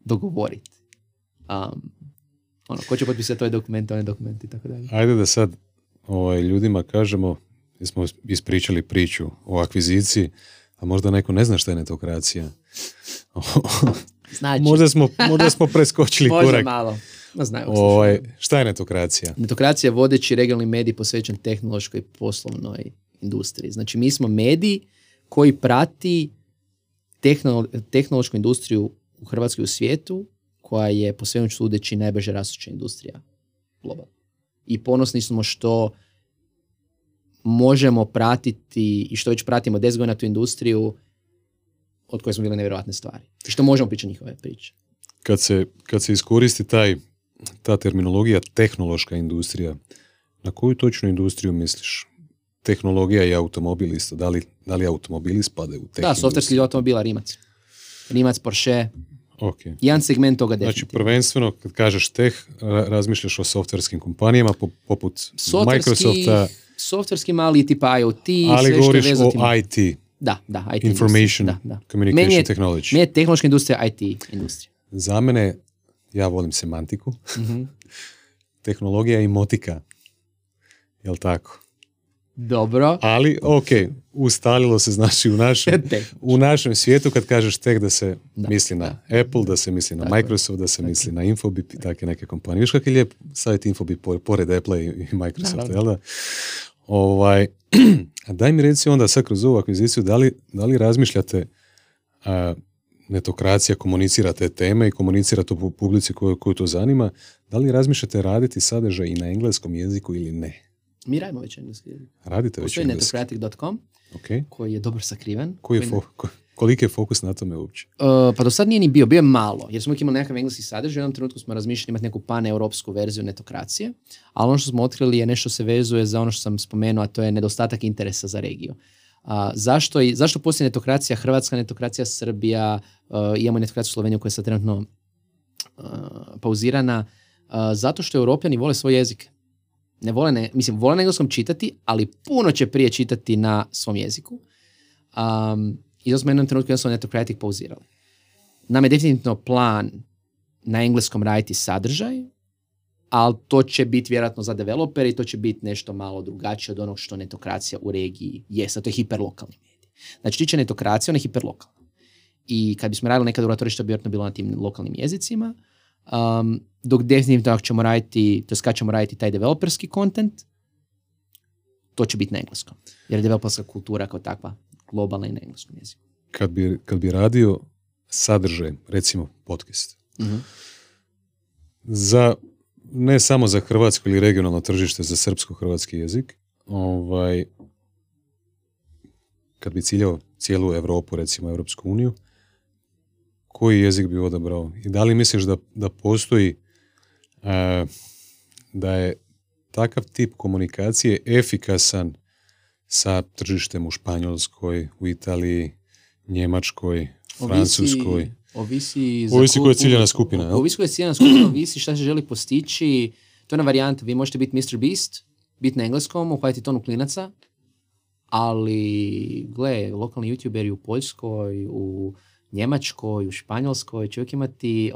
dogovoriti. Ko će potpisati ovaj dokument, onaj dokument i tako dalje. Ajde da sad ljudima kažemo, smo ispričali priču o akviziciji, a možda neko ne zna šta je netokracija. Znači. Možda smo preskočili korak. Malo. Šta je netokracija? Netokracija je vodeći regionalni medij posvećen tehnološkoj i poslovnoj industriji. Znači mi smo medij koji prati tehnološku industriju u Hrvatskoj i u svijetu koja je po svemu sudeći najbrže rastuća industrija globalno. I ponosni smo što možemo pratiti i što već pratimo 10 godina tu industriju od koje smo bile nevjerojatne stvari. I što možemo pričati njihove priče. Kad se iskoristi ta terminologija tehnološka industrija, na koju točnu industriju misliš? Tehnologija i automobil isto. Da li automobili spadaju u tehnologiju? Da, softverski automobila, Rimac, Porsche. Okay. Jedan segment toga definitivno. Znači, prvenstveno, kad kažeš teh, razmišljaš o softverskim kompanijama, poput Microsofta. Softverski mali, tipa IoT, ali govoriš o IT. Da, IT Information, Communication Technology. Meni je tehnološka industrija IT industrija. Za mene, ja volim semantiku, tehnologija i motika. Jel' tako? Dobro. Ali, ustalilo se, znači, u našem svijetu kad kažeš tech da se misli na Apple, da se misli na Microsoft, da se misli na Infobip i takve neke kompanije. Viš kak je lijep sajt Infobip pored Apple i Microsofta, jel' da? A daj mi reci onda sad kroz ovu akviziciju, da li razmišljate netokracija komunicira te teme i komunicira to publici koju to zanima, da li razmišljate raditi sadržaj i na engleskom jeziku ili ne? Mi radimo već engleski jezik. Radite već engleski. Postoji netokratic.com koji je dobro sakriven. Koliki je fokus na tome uopće? Pa do sad nije ni bio je malo, jer smo imali nekakav engleski sadržaj, u jednom trenutku smo razmišljali imati neku paneuropsku verziju netokracije, ali ono što smo otkrili je nešto se vezuje za ono što sam spomenuo, a to je nedostatak interesa za regiju. Zašto postoji netokracija Hrvatska, netokracija Srbija, imamo netokraciju Sloveniju koja je sad trenutno pauzirana, zato što Europljani vole svoj jezik. Vole na engleskom čitati, ali puno će prije čitati na svom jeziku. I zato smo jednom trenutku jednostavno netokratik pauzirali. Nam je definitivno plan na engleskom raditi sadržaj, ali to će biti vjerojatno za developere i to će biti nešto malo drugačije od onog što netokracija u regiji je. Sad to je hiperlokalni medij. Znači tiče netokracija, ona je hiperlokalna. I kad bismo radili nekad uratorišta, bi vjerojatno bilo na tim lokalnim jezicima, dok definitivno kad ćemo raditi taj developerski kontent, to će biti na engleskom. Jer je developerska kultura kao takva globalna i na engleskom jeziku. Kad bi radio sadržaj, recimo podcast, ne samo za hrvatsko ili regionalno tržište, za srpsko-hrvatski jezik, kad bi ciljao cijelu Europu, recimo Europsku uniju, koji jezik bi odabrao? I da li misliš da postoji da je takav tip komunikacije efikasan sa tržištem u Španjolskoj, u Italiji, Njemačkoj, Francuskoj? Ovisi koja je ciljena skupina. Ovisi koja je ciljena skupina, ovisi šta se želi postići. To je jedna varijanta. Vi možete biti Mr. Beast, biti na engleskom, uhvatiti tonu klinaca, ali, gle, lokalni youtuberi u Poljskoj, u Njemačkoj, u Španjolskoj će uvijek imati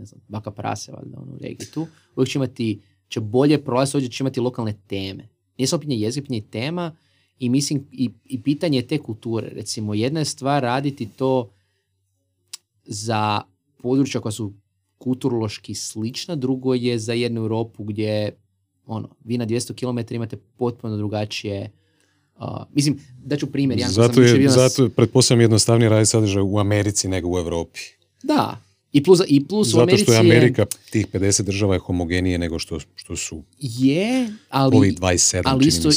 ne znam, baka prase, valjda, ono, u regiji tu, uvijek će imati, će bolje prolaziti, ovdje će imati lokalne teme. Nije samo pitanje jezika, pitanje i tema i mislim, i pitanje te kulture. Recimo, jedna je stvar raditi to za područja koja su kulturološki slična, drugo je za jednu Europu gdje, ono, vi na 200 km imate potpuno drugačije. Mislim, daću primjer. Zato je pretpostavljam jednostavnije raditi sadržaj u Americi nego u Europi. Da. I plus u Americi je... Zato što je Amerika, tih 50 država je homogenije nego što su... Je, ali... 27, ali isto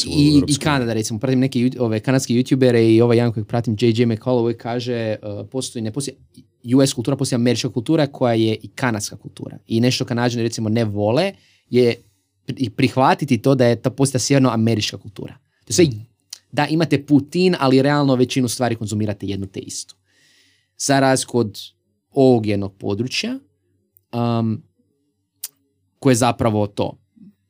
i Kanada, recimo. Pratim neke kanadske youtubere i ovaj jedan kojeg pratim, JJ McCall, kaže, postoji, ne postoji US kultura, postoji američka kultura koja je i kanadska kultura. I nešto Kanađani, recimo, ne vole je prihvatiti to da je ta postoja sjevernoamerička kultura. To je sve... Da, imate Putin, ali realno većinu stvari konzumirate jednu te istu. Za razliku od ovog jednog područja, koje je zapravo to,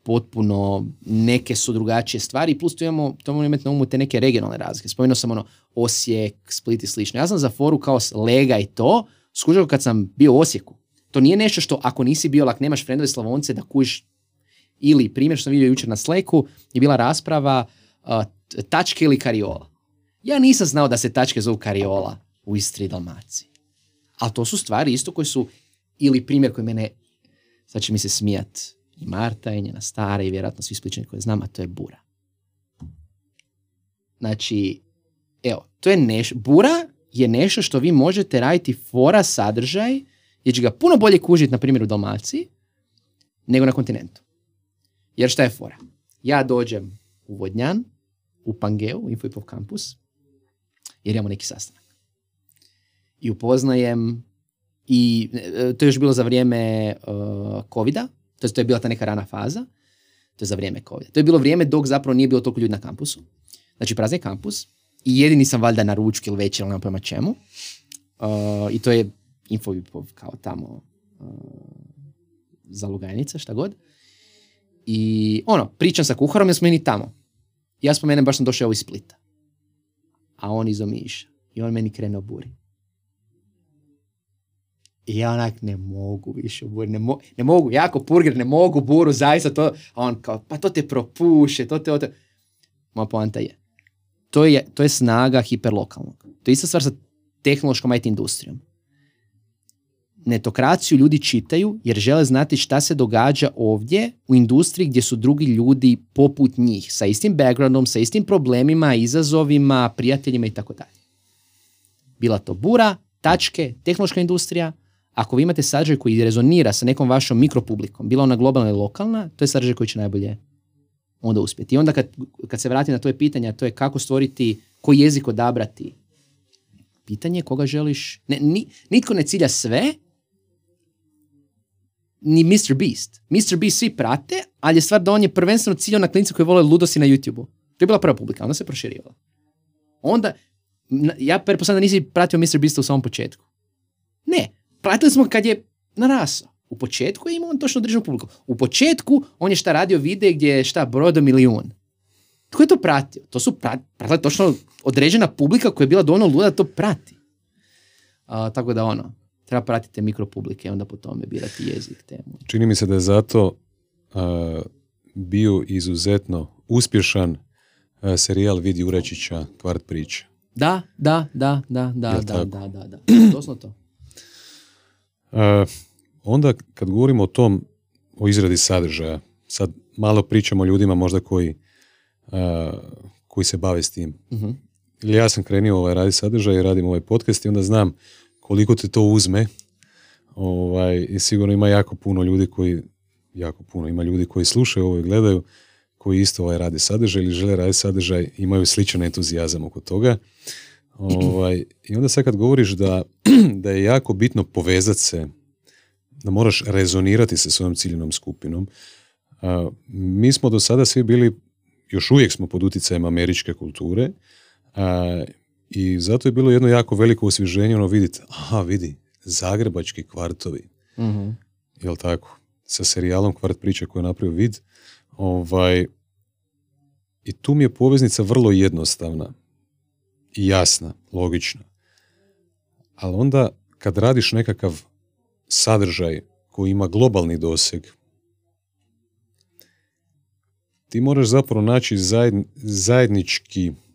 potpuno neke su drugačije stvari, plus tu imamo, to imamo na umu te neke regionalne razlike. Spomenuo sam ono Osijek, Split i slično. Ja sam za foru kao Lega i to, skužao kad sam bio u Osijeku. To nije nešto što ako nisi bio, ako nemaš frendove Slavonce da kuš, ili primjer što sam vidio jučer na Slacku, je bila rasprava tačke ili kariola. Ja nisam znao da se tačke zovu kariola u Istri i Dalmaciji. Ali to su stvari isto koje su, ili primjer koji mene, sad će mi se smijat i Marta i njena stara i vjerojatno svi spličani koje znam, a to je bura. Znači, evo, to je nešto, bura je nešto što vi možete raditi fora sadržaj, jer će ga puno bolje kužiti, na primjer, u Dalmaciji, nego na kontinentu. Jer šta je fora? Ja dođem u Vodnjan, u Pangeu, u Info-Ipov kampus, jer imamo neki sastanak. I upoznajem, i to je još bilo za vrijeme COVID-a, to je bila ta neka rana faza, to je za vrijeme COVID-a. To je bilo vrijeme dok zapravo nije bilo toliko ljudi na kampusu. Znači, prazni kampus, i jedini sam valjda na ručku ili večer, ili nema pojma čemu. I to je Info-Ipov kao tamo za Lugajnica, šta god. I ono, pričam sa kuharom, jer smo meni tamo. Ja spomenem, baš sam došao iz Splita. A on iz Omiša. I on meni krene o buri. I ja onak ne mogu više o buri. Ne mogu, jako purger, ne mogu buru, zaista to. A on kao, pa to te propuše, to te... Moja poanta je. To je snaga hiperlokalnog. To je ista stvar sa tehnološkom IT industrijom. Netokraciju ljudi čitaju jer žele znati šta se događa ovdje u industriji gdje su drugi ljudi poput njih, sa istim backgroundom, sa istim problemima, izazovima, prijateljima itd. Bila to bura, tačke, tehnološka industrija. Ako vi imate sadržaj koji rezonira sa nekom vašom mikropublikom, bila ona globalna ili lokalna, to je sadržaj koji će najbolje onda uspjeti. I onda kad se vratim na to pitanje, to je kako stvoriti, koji jezik odabrati. Pitanje koga želiš. Nitko ne cilja sve, ni Mr. Beast. Mr. Beast svi prate, ali je stvar da on je prvenstveno ciljao na klinice koji vole ludosti na YouTube-u. To je bila prva publika, onda se proširivala. Onda, ja pretpostavljam da nisi pratio Mr. Beasta u samom početku. Ne, pratili smo kad je narasao. U početku je imao on točno određenu publiku. U početku on je šta radio videe gdje je šta brodo milijun. Tko je to pratio? To su pratila točno određena publika koja je bila dovoljno luda da to prati. Tako da ono, treba pratiti mikropublike, onda po tome birati jezik, temu. Čini mi se da je zato bio izuzetno uspješan serijal Vidi Urečića, Kvart priče. Da. Doslovno to. Onda kad govorimo o tom, o izradi sadržaja, sad malo pričamo o ljudima možda koji se bave s tim. Uh-huh. Ili ja sam krenuo raditi sadržaj i radim ovaj podcast i onda znam koliko te to uzme. I sigurno ima jako puno ljudi koji slušaju ovo i gledaju, koji isto rade sadržaj ili žele raditi sadržaj, imaju sličan entuzijazam oko toga. I onda sad kad govoriš da je jako bitno povezati se, da moraš rezonirati sa svojom ciljenom skupinom. Mi smo do sada svi bili, još uvijek smo pod utjecajem američke kulture i zato je bilo jedno jako veliko osvježenje ono vidjeti, zagrebački kvartovi, mm-hmm. Jel tako, sa serijalom Kvart priča koju je napravio Vid. I tu mi je poveznica vrlo jednostavna i jasna, logična. Ali onda kad radiš nekakav sadržaj koji ima globalni doseg, ti moraš zapravo naći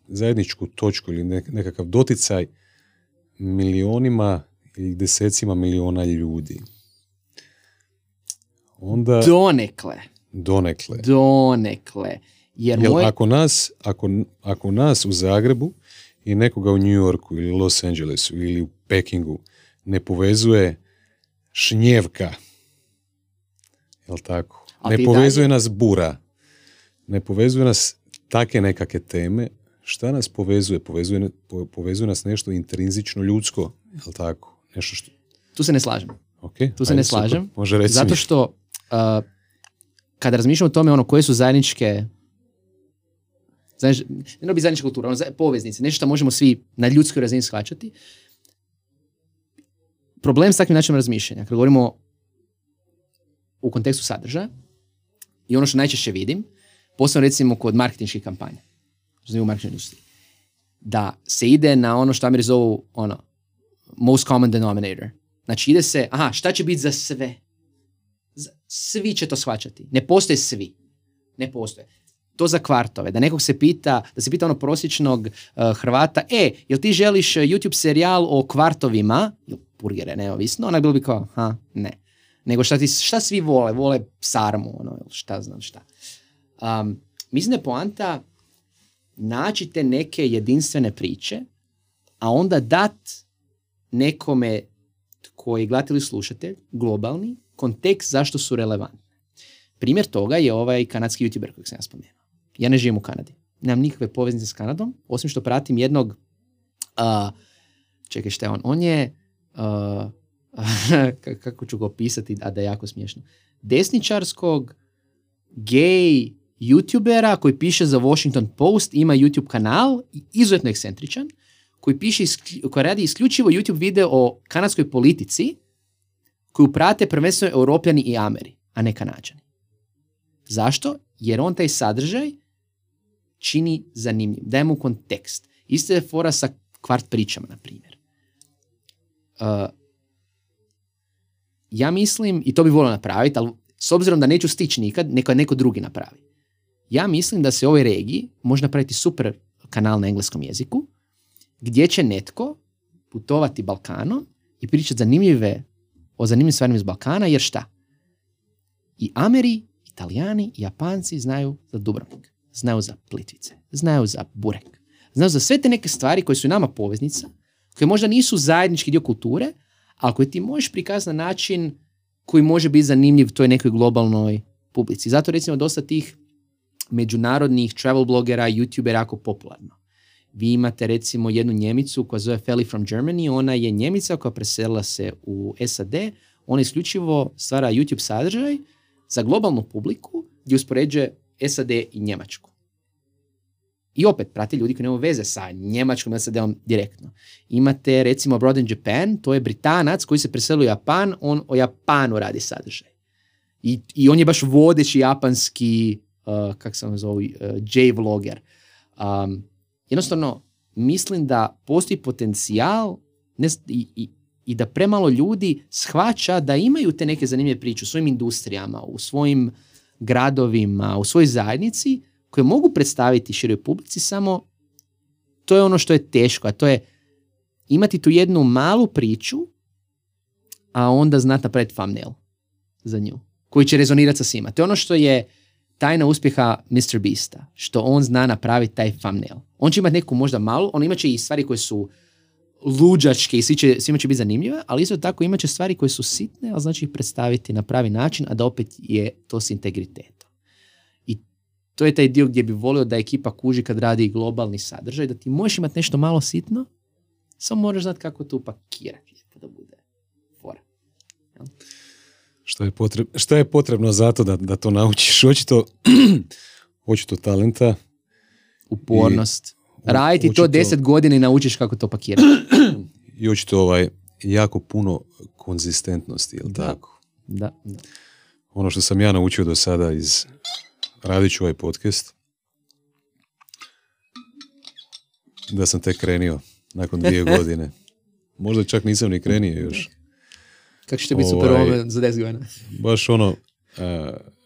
zajedničku točku ili nekakav doticaj milionima ili desecima miliona ljudi. Onda, donekle. Jer ako nas u Zagrebu i nekoga u New Yorku ili Los Angelesu ili u Pekingu ne povezuje šnjevka, jel tako? Ne povezuje nas bura, ne povezuje nas take nekakve teme. Šta nas povezuje? Povezuje nas nešto intrinzično ljudsko, jel tako? Nešto što... Tu se ne slažem. Okay, tu se ne slažem. Može reći zato što kada razmišljam o tome ono koje su zajednička kultura, ono, poveznice, nešto što možemo svi na ljudskoj razini shvaćati. Problem s takvim načinom razmišljanja, kada govorimo u kontekstu sadržaja i ono što najčešće vidim, posebno recimo kod marketinških kampanja, u marketing industriji, da se ide na ono što Ameri zovu ono, most common denominator. Znači ide se, aha, šta će biti za sve? Svi će to shvaćati. Ne postoje svi. Ne postoje. To za kvartove. Da nekog se pita, da se pita ono prosječnog Hrvata, jel ti želiš YouTube serijal o kvartovima, burgere, neovisno, ona je bilo bi kao, aha, ne. Nego šta svi vole? Vole sarmu, ono, šta znam šta. Mislim da je poanta naći te neke jedinstvene priče, a onda dat nekome koji gledatelj slušatelj, globalni, kontekst zašto su relevantni. Primjer toga je ovaj kanadski YouTuber kojeg sam ja spomenuo. Ja ne živim u Kanadi. Nemam nikakve poveznice s Kanadom, osim što pratim jednog... čekaj šta je on? On je... kako ću ga opisati, a da je jako smiješno. Desničarskog gej YouTubera koji piše za Washington Post, ima YouTube kanal, izuzetno ekscentričan, koji radi isključivo YouTube video o kanadskoj politici, koju prate prvenstveno Europljani i Ameri, a ne Kanađani. Zašto? Jer on taj sadržaj čini zanimljiv, daje mu kontekst. Isto je fora sa kvart pričama, na primjer. Ja mislim, i to bi volio napraviti, ali s obzirom da neću stići nikad, neka neko drugi napravi. Ja mislim da se u ovoj regiji može napraviti super kanal na engleskom jeziku, gdje će netko putovati Balkanom i pričati o zanimljivim stvarima iz Balkana, jer šta? I Ameri, Italijani, Japanci znaju za Dubrovnik, znaju za Plitvice, znaju za Burek, znaju za sve te neke stvari koje su nama poveznica, koje možda nisu zajednički dio kulture, ali koje ti možeš prikazati na način koji može biti zanimljiv toj nekoj globalnoj publici. Zato recimo dosta tih međunarodnih travel blogera, youtubera jako popularno. Vi imate recimo jednu Njemicu koja zove Feli from Germany, ona je Njemica koja preselila se u SAD, ona isključivo stvara YouTube sadržaj za globalnu publiku gdje uspoređuje SAD i Njemačku. I opet prati ljudi koji nema veze sa Njemačkom i SAD-om direktno. Imate recimo Abroad in Japan, to je Britanac koji se preselio u Japan, on o Japanu radi sadržaj. I on je baš vodeći japanski, kak se on zove, J-vlogger. Jednostavno, mislim da postoji potencijal i da premalo ljudi shvaća da imaju te neke zanimljive priče u svojim industrijama, u svojim gradovima, u svojoj zajednici, koje mogu predstaviti široj publici, samo to je ono što je teško, a to je imati tu jednu malu priču, a onda znati napraviti thumbnail za nju, koji će rezonirati sa svima. To je ono što je tajna uspjeha Mr. Beasta, što on zna napraviti taj thumbnail. On će imati neku možda malu, on imaće i stvari koje su luđačke i svima će biti zanimljive, ali isto tako imaće stvari koje su sitne, ali znači ih predstaviti na pravi način, a da opet je to s integritetom. I to je taj dio gdje bi volio da ekipa kuži kad radi globalni sadržaj, da ti možeš imati nešto malo sitno, samo moraš znati kako to upakirati, da bude fora. Ja? Šta je potrebno zato da to naučiš? Očito talenta. Upornost. Raditi to 10 godina i naučiš kako to pakirati. I očito jako puno konzistentnosti, jel tako? Da. Ono što sam ja naučio do sada iz radit ću ovaj podcast, da sam tek krenio nakon 2 godine. Možda čak nisam ni krenio još. Kako ćete biti superomen za 10 godina? Baš ono,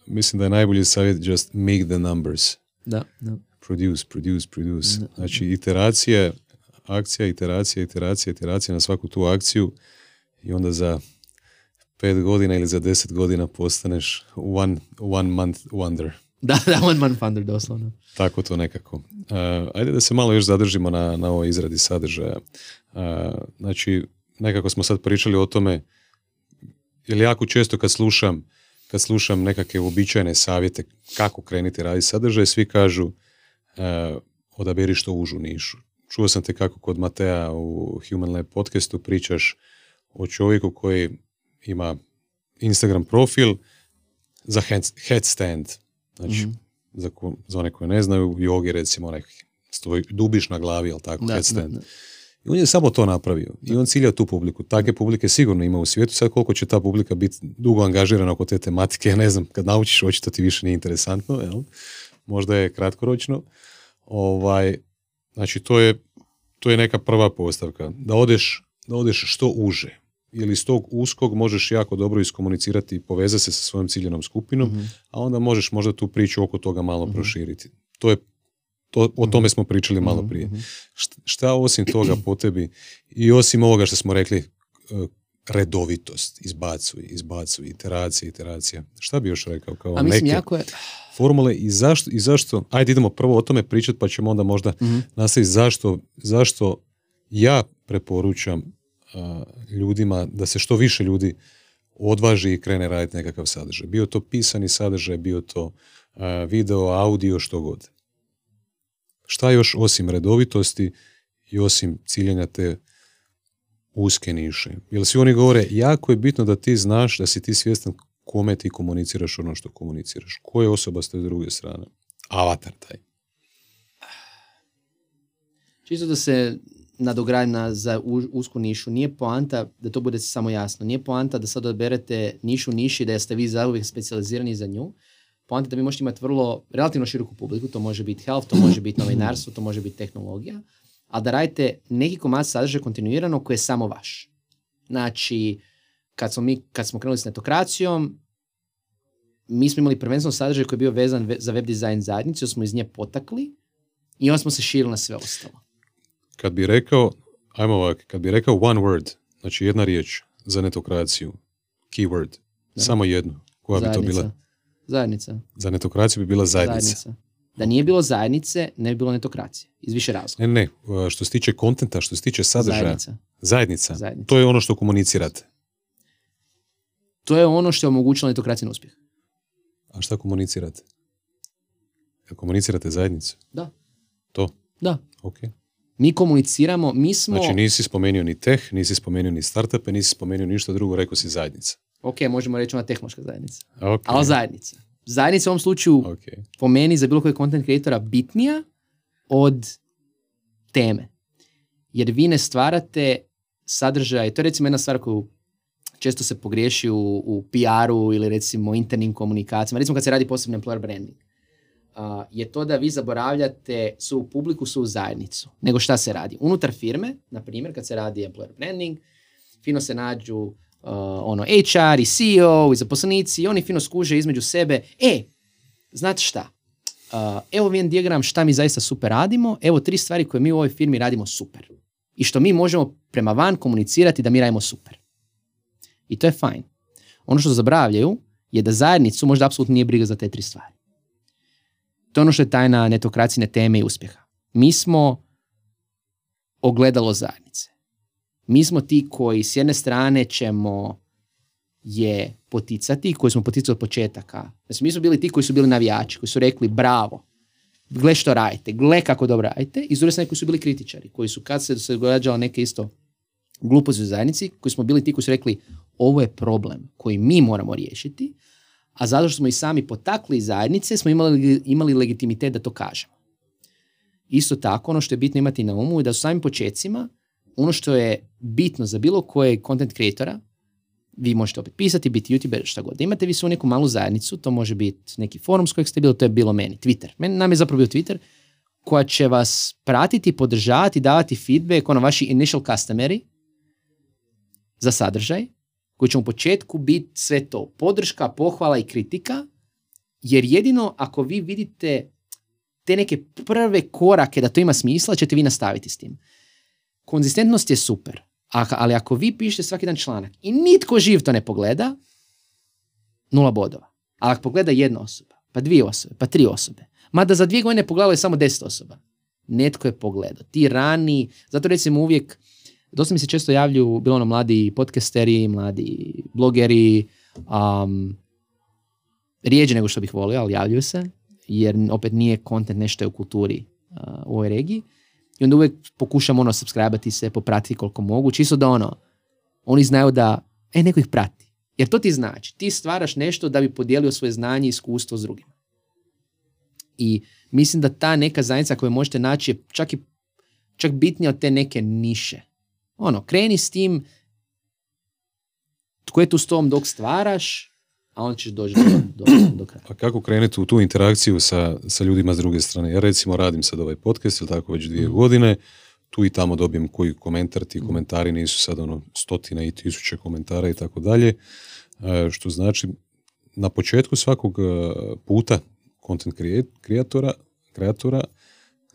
mislim da je najbolji savjet just make the numbers. Da, da. Produce. Da. Znači, iteracija, akcija, iteracija na svaku tu akciju i onda za 5 godina ili za 10 godina postaneš one month wonder. Da, da, one month wonder, doslovno. Tako to nekako. Ajde da se malo još zadržimo na ovoj izradi sadržaja. Znači, nekako smo sad pričali o tome, jer jako često kad slušam nekakve uobičajene savjete kako krenuti raditi sadržaj, svi kažu odaberi što užu nišu. Čuo sam te kako kod Mateja u Human Lab podcastu pričaš o čovjeku koji ima Instagram profil za headstand. Znači, za one koje ne znaju, jogi recimo, neki dubiš na glavi, ali tako, da, headstand. Da, da. I on je samo to napravio. I on cilja tu publiku. Takve publike sigurno ima u svijetu. Sad koliko će ta publika biti dugo angažirana oko te tematike, ja ne znam, kad naučiš, očito ti više nije interesantno, jel? Možda je kratkoročno. Znači, to je neka prva postavka. Da odeš što uže. Jer iz tog uskog možeš jako dobro iskomunicirati i povezati se sa svojom ciljenom skupinom, a onda možeš možda tu priču oko toga malo proširiti. O tome smo pričali malo prije. Šta osim toga po tebi i osim ovoga što smo rekli, redovitost, izbacuj, iteracija. Šta bi još rekao kao neke formule i zašto, ajde idemo prvo o tome pričati pa ćemo onda možda nastaviti zašto ja preporučam ljudima da se što više ljudi odvaži i krene raditi nekakav sadržaj. Bio to pisani sadržaj, bio to video, audio, što god. Šta još osim redovitosti i osim ciljanja te uske niše? Jer svi oni govore, jako je bitno da ti znaš, da si ti svjestan kome ti komuniciraš ono što komuniciraš. Ko je osoba s te druge strane? Avatar taj. Čisto da se nadogradna za usku nišu, nije poanta da to bude samo jasno. Nije poanta da sad odaberete nišu niši, da ste vi zauvijek specijalizirani za nju. Poanta da vi možete imati vrlo relativno široku publiku, to može biti health, to može biti novinarstvo, to može biti tehnologija, a da radite neki komad sadržaja kontinuirano koji je samo vaš. Znači, kad smo krenuli s netokracijom, mi smo imali prvenstveno sadržaj koji je bio vezan za web design zajednicu, smo iz nje potakli i onda smo se širili na sve ostalo. Kad bi rekao, kad bi rekao one word, znači jedna riječ za netokraciju, keyword, da. Samo jednu, koja zajednica. Bi to bila? Zajednica. Za netokraciju bi bila zajednica. Da nije bilo zajednice, ne bi bilo netokracije. Iz više razloga. Ne, što se tiče kontenta, što se tiče sadržaja. Zajednica. To je ono što komunicirate. To je ono što je omogućilo netokracijin uspjeh. A šta komunicirate? Jel komunicirate zajednicu? Da. To? Da. Okay. Mi komuniciramo, mi smo... Znači nisi spomenuo ni tech, nisi spomenuo ni startupe, nisi spomenuo ništa drugo, rekao si zajednica. Ok, možemo reći ona tehnološka zajednica. Okay. Ali zajednica. Zajednica u ovom slučaju, po meni, za bilo kojeg content kreatora bitnija od teme. Jer vi ne stvarate sadržaj, to je recimo jedna stvar koju često se pogriješi u PR-u ili recimo internim komunikacijama, recimo kad se radi posebno employer branding. Je to da vi zaboravljate svoju publiku, svoju zajednicu. Nego šta se radi? Unutar firme, na primjer, kad se radi employer branding, fino se nađu HR i CEO i zaposlenici i oni fino skuže između sebe. Znate šta? Evo Venn dijagram šta mi zaista super radimo. Evo 3 stvari koje mi u ovoj firmi radimo super. I što mi možemo prema van komunicirati da mi radimo super. I to je fajn. Ono što zaboravljaju je da zajednicu možda apsolutno nije briga za te 3 stvari. To je ono što je tajna netokracijne teme i uspjeha. Mi smo ogledalo zajednice. Mi smo ti koji s jedne strane ćemo je poticati, koji smo poticali od početaka. Znači, mi smo bili ti koji su bili navijači, koji su rekli bravo, gle što radite, gle kako dobro radite. I s druge strane koji su bili kritičari, koji su kad se događala neke isto gluposti u zajednici, koji smo bili ti koji su rekli ovo je problem koji mi moramo riješiti, a zato što smo i sami potakli zajednice, smo imali legitimitet da to kažemo. Isto tako, ono što je bitno imati na umu je da u samim početcima, ono što je bitno za bilo kojeg content kreatora, vi možete opet pisati, biti YouTuber, šta god. Da imate vi svoju neku malu zajednicu, to može biti neki forum s kojeg ste bili, to je bilo meni, Twitter. Nam je zapravo bio Twitter, koja će vas pratiti, podržavati, davati feedback, ono vaši initial customeri za sadržaj, koji će u početku biti sve to. Podrška, pohvala i kritika, jer jedino ako vi vidite te neke prve korake da to ima smisla, ćete vi nastaviti s tim. Konzistentnost je super, ali ako vi pišete svaki dan članak i nitko živ to ne pogleda, 0 bodova. Ali ako pogleda 1 osoba, pa 2 osobe, pa 3 osobe, mada za 2 godine pogledalo je samo 10 osoba, netko je pogledao. Ti rani, zato recimo uvijek, dosta mi se često javlju, bilo ono mladi podcasteri, mladi blogeri, rijeđe nego što bih volio, ali javljuju se, jer opet nije content nešto je u kulturi u ovoj regiji. I onda uvijek pokušam ono subscribe-ati se, popratiti koliko mogu, čisto da ono, oni znaju da, neko ih prati. Jer to ti znači, ti stvaraš nešto da bi podijelio svoje znanje i iskustvo s drugima. I mislim da ta neka zajednica koju možete naći je čak bitnija od te neke niše. Ono, kreni s tim tko je tu s tom dok stvaraš, a onda ćeš doći do kraja. A kako krenuti u tu interakciju sa ljudima s druge strane? Ja recimo radim sad ovaj podcast, ili tako već 2 godine, tu i tamo dobijem koji komentar, ti komentari nisu sad ono 100 i 1000 komentara i tako dalje, što znači na početku svakog puta content kreatora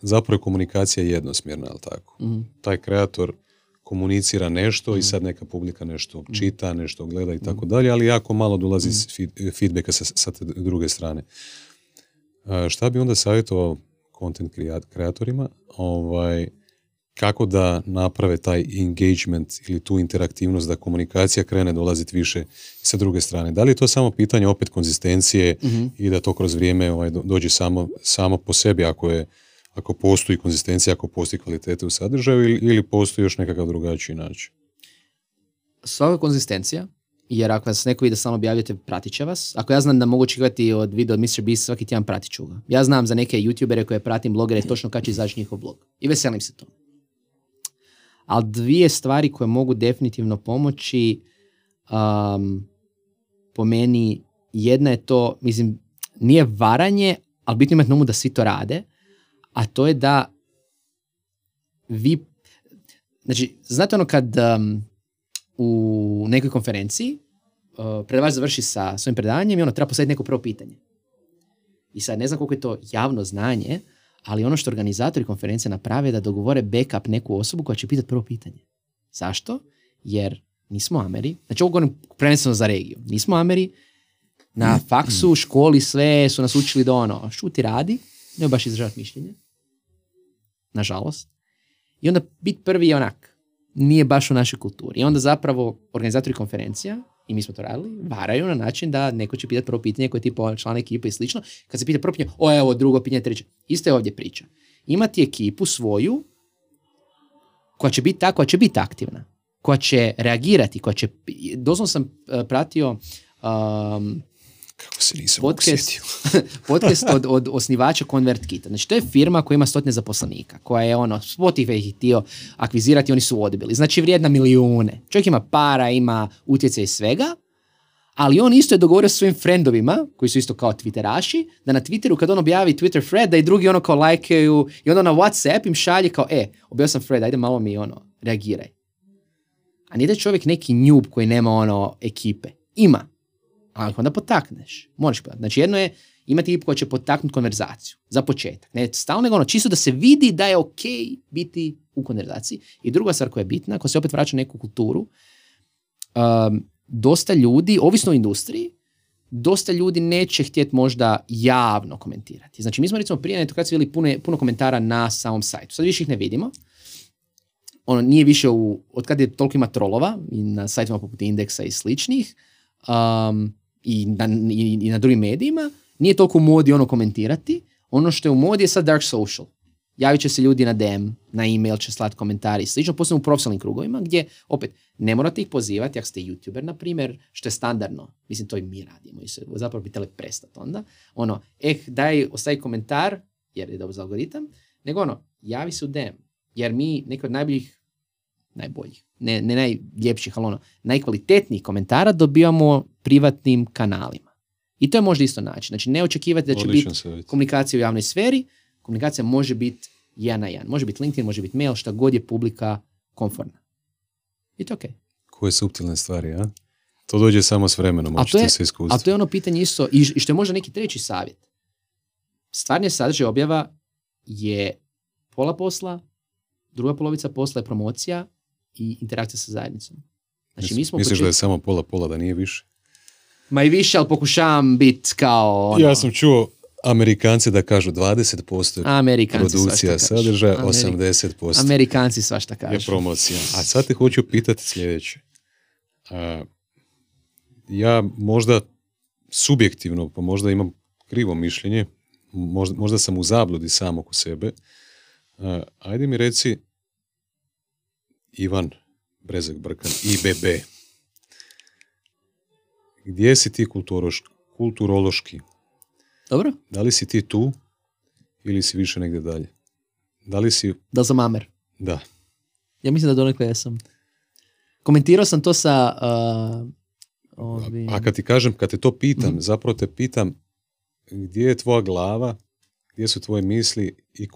zapravo komunikacija je jednosmjerna, ali tako? Taj kreator komunicira nešto i sad neka publika nešto čita, nešto gleda i tako dalje, ali jako malo dolazi feedbacka sa te druge strane. Šta bi onda savjetovao content kreatorima? Kako da naprave taj engagement ili tu interaktivnost da komunikacija krene dolaziti više sa druge strane? Da li je to samo pitanje opet konzistencije i da to kroz vrijeme dođe samo po sebi ako postoji konzistencija, ako postoji kvalitete u sadržaju ili postoji još nekakav drugačiji način? Svaka konzistencija, jer ako vas neko vidi da samo objavljate, pratit će vas. Ako ja znam da mogu očekivati od videa od Mr. Beast svaki tjedan, pratit ću ga. Ja znam za neke youtubere koje pratim, blogere, točno kad će izaći njihov blog. I veselim se tomu. Ali 2 stvari koje mogu definitivno pomoći, po meni, jedna je to, mislim, nije varanje, ali bitno imati na umu da svi to rade, a to je da vi, znači, znate ono kad u nekoj konferenciji predavač završi sa svojim predavanjem i ono treba postaviti neko prvo pitanje. I sad ne znam koliko je to javno znanje, ali ono što organizatori konferencije naprave je da dogovore backup neku osobu koja će pitati prvo pitanje. Zašto? Jer nismo Ameri, znači ovo govorim prvenstveno za regiju, nismo Ameri, na faksu, školi, sve su nas učili da ono, šuti radi, ne baš izražavati mišljenje, nažalost. I onda bit prvi je onak, nije baš u našoj kulturi. I onda zapravo organizatori konferencija, i mi smo to radili, varaju na način da neko će pitati prvo pitanje koje je tipa član ekipa i slično. Kad se pita prvo pitanje, evo drugo pitanje, treće. Isto je ovdje priča. Imati ekipu svoju koja će biti koja će biti aktivna, koja će reagirati, koja će... Doslovno sam pratio... Kako se nisam osjetio. Podcast od osnivača ConvertKita. Znači, to je firma koja ima 100 zaposlenika, koja je ono, Spotify ih htio akvizirati, oni su odbili. Znači, vrijedna milijune. Čovjek ima para, ima utjecaj i svega, ali on isto je dogovorio s svojim friendovima, koji su isto kao twitteraši, da na Twitteru, kad on objavi Twitter thread, da i drugi ono kao lajkaju, i onda na WhatsApp im šalje kao, objavio sam thread, ajde malo mi ono, reagiraj. A nije da je čovjek neki njub koji nema ono ekipe. Ima. Ali onda potakneš, moraš potaknuti. Znači jedno je imati ekipu koja će potaknuti konverzaciju, za početak. Ne stalno nego ono, čisto da se vidi da je ok biti u konverzaciji. I druga stvar koja je bitna, ako se opet vraća na neku kulturu, dosta ljudi, ovisno o industriji, dosta ljudi neće htjeti možda javno komentirati. Znači mi smo recimo prije na edukaciji vidjeli puno komentara na samom sajtu, sad više ih ne vidimo. Ono nije više od kad je toliko ima trolova, i na sajtima poput Indeksa i sličnih, i na drugim medijima, nije toliko u modi ono komentirati. Ono što je u modi je sad dark social. Javit će se ljudi na DM, na email će slati komentari i slično, posebno u profesionalnim krugovima gdje, opet, ne morate ih pozivati, ako ste youtuber, na primjer, što je standardno, mislim, to i mi radimo, i se zapravo bi trebali prestati onda, ono, daj, ostavi komentar, jer je dobro za algoritam, nego ono, javi se u DM, jer mi, neki od najboljih, ne najljepših, ali ono, najkvalitetnijih komentara dobivamo privatnim kanalima. I to je možda isto način. Znači, ne očekivati da će biti komunikacija u javnoj sferi, komunikacija može biti 1 na 1. Može biti LinkedIn, može biti mail, šta god je publika komfortna. I to je okej. Koje suptilne stvari, a? To dođe samo s vremenom, očito se iskustvo. A to je ono pitanje isto, i što je možda neki treći savjet. Stvarni sadržaj objava je pola posla, druga polovica posla je promocija i interakcija sa zajednicom. Znači, Misliš da je samo pola, da nije više? Ma i više, ali pokušavam biti kao... Ono... Ja sam čuo Amerikanci da kažu 20% producija sadržaja, 80%. Amerikanci svašta kažu. Je promocija. A sad te hoću pitati sljedeće. Ja možda subjektivno, pa možda imam krivo mišljenje, možda sam u zabludi sam oko sebe. Ajde mi reci Ivan Brezak-Brkan, IBB. Gdje si ti kulturološki? Dobro. Da li si ti tu ili si više negdje dalje? Da li si... Da li sam Amer? Da. Ja mislim da donekle jesam. Komentirao sam to sa... A kad ti kažem, kad te to pitam, zapravo te pitam gdje je tvoja glava, gdje su tvoje misli i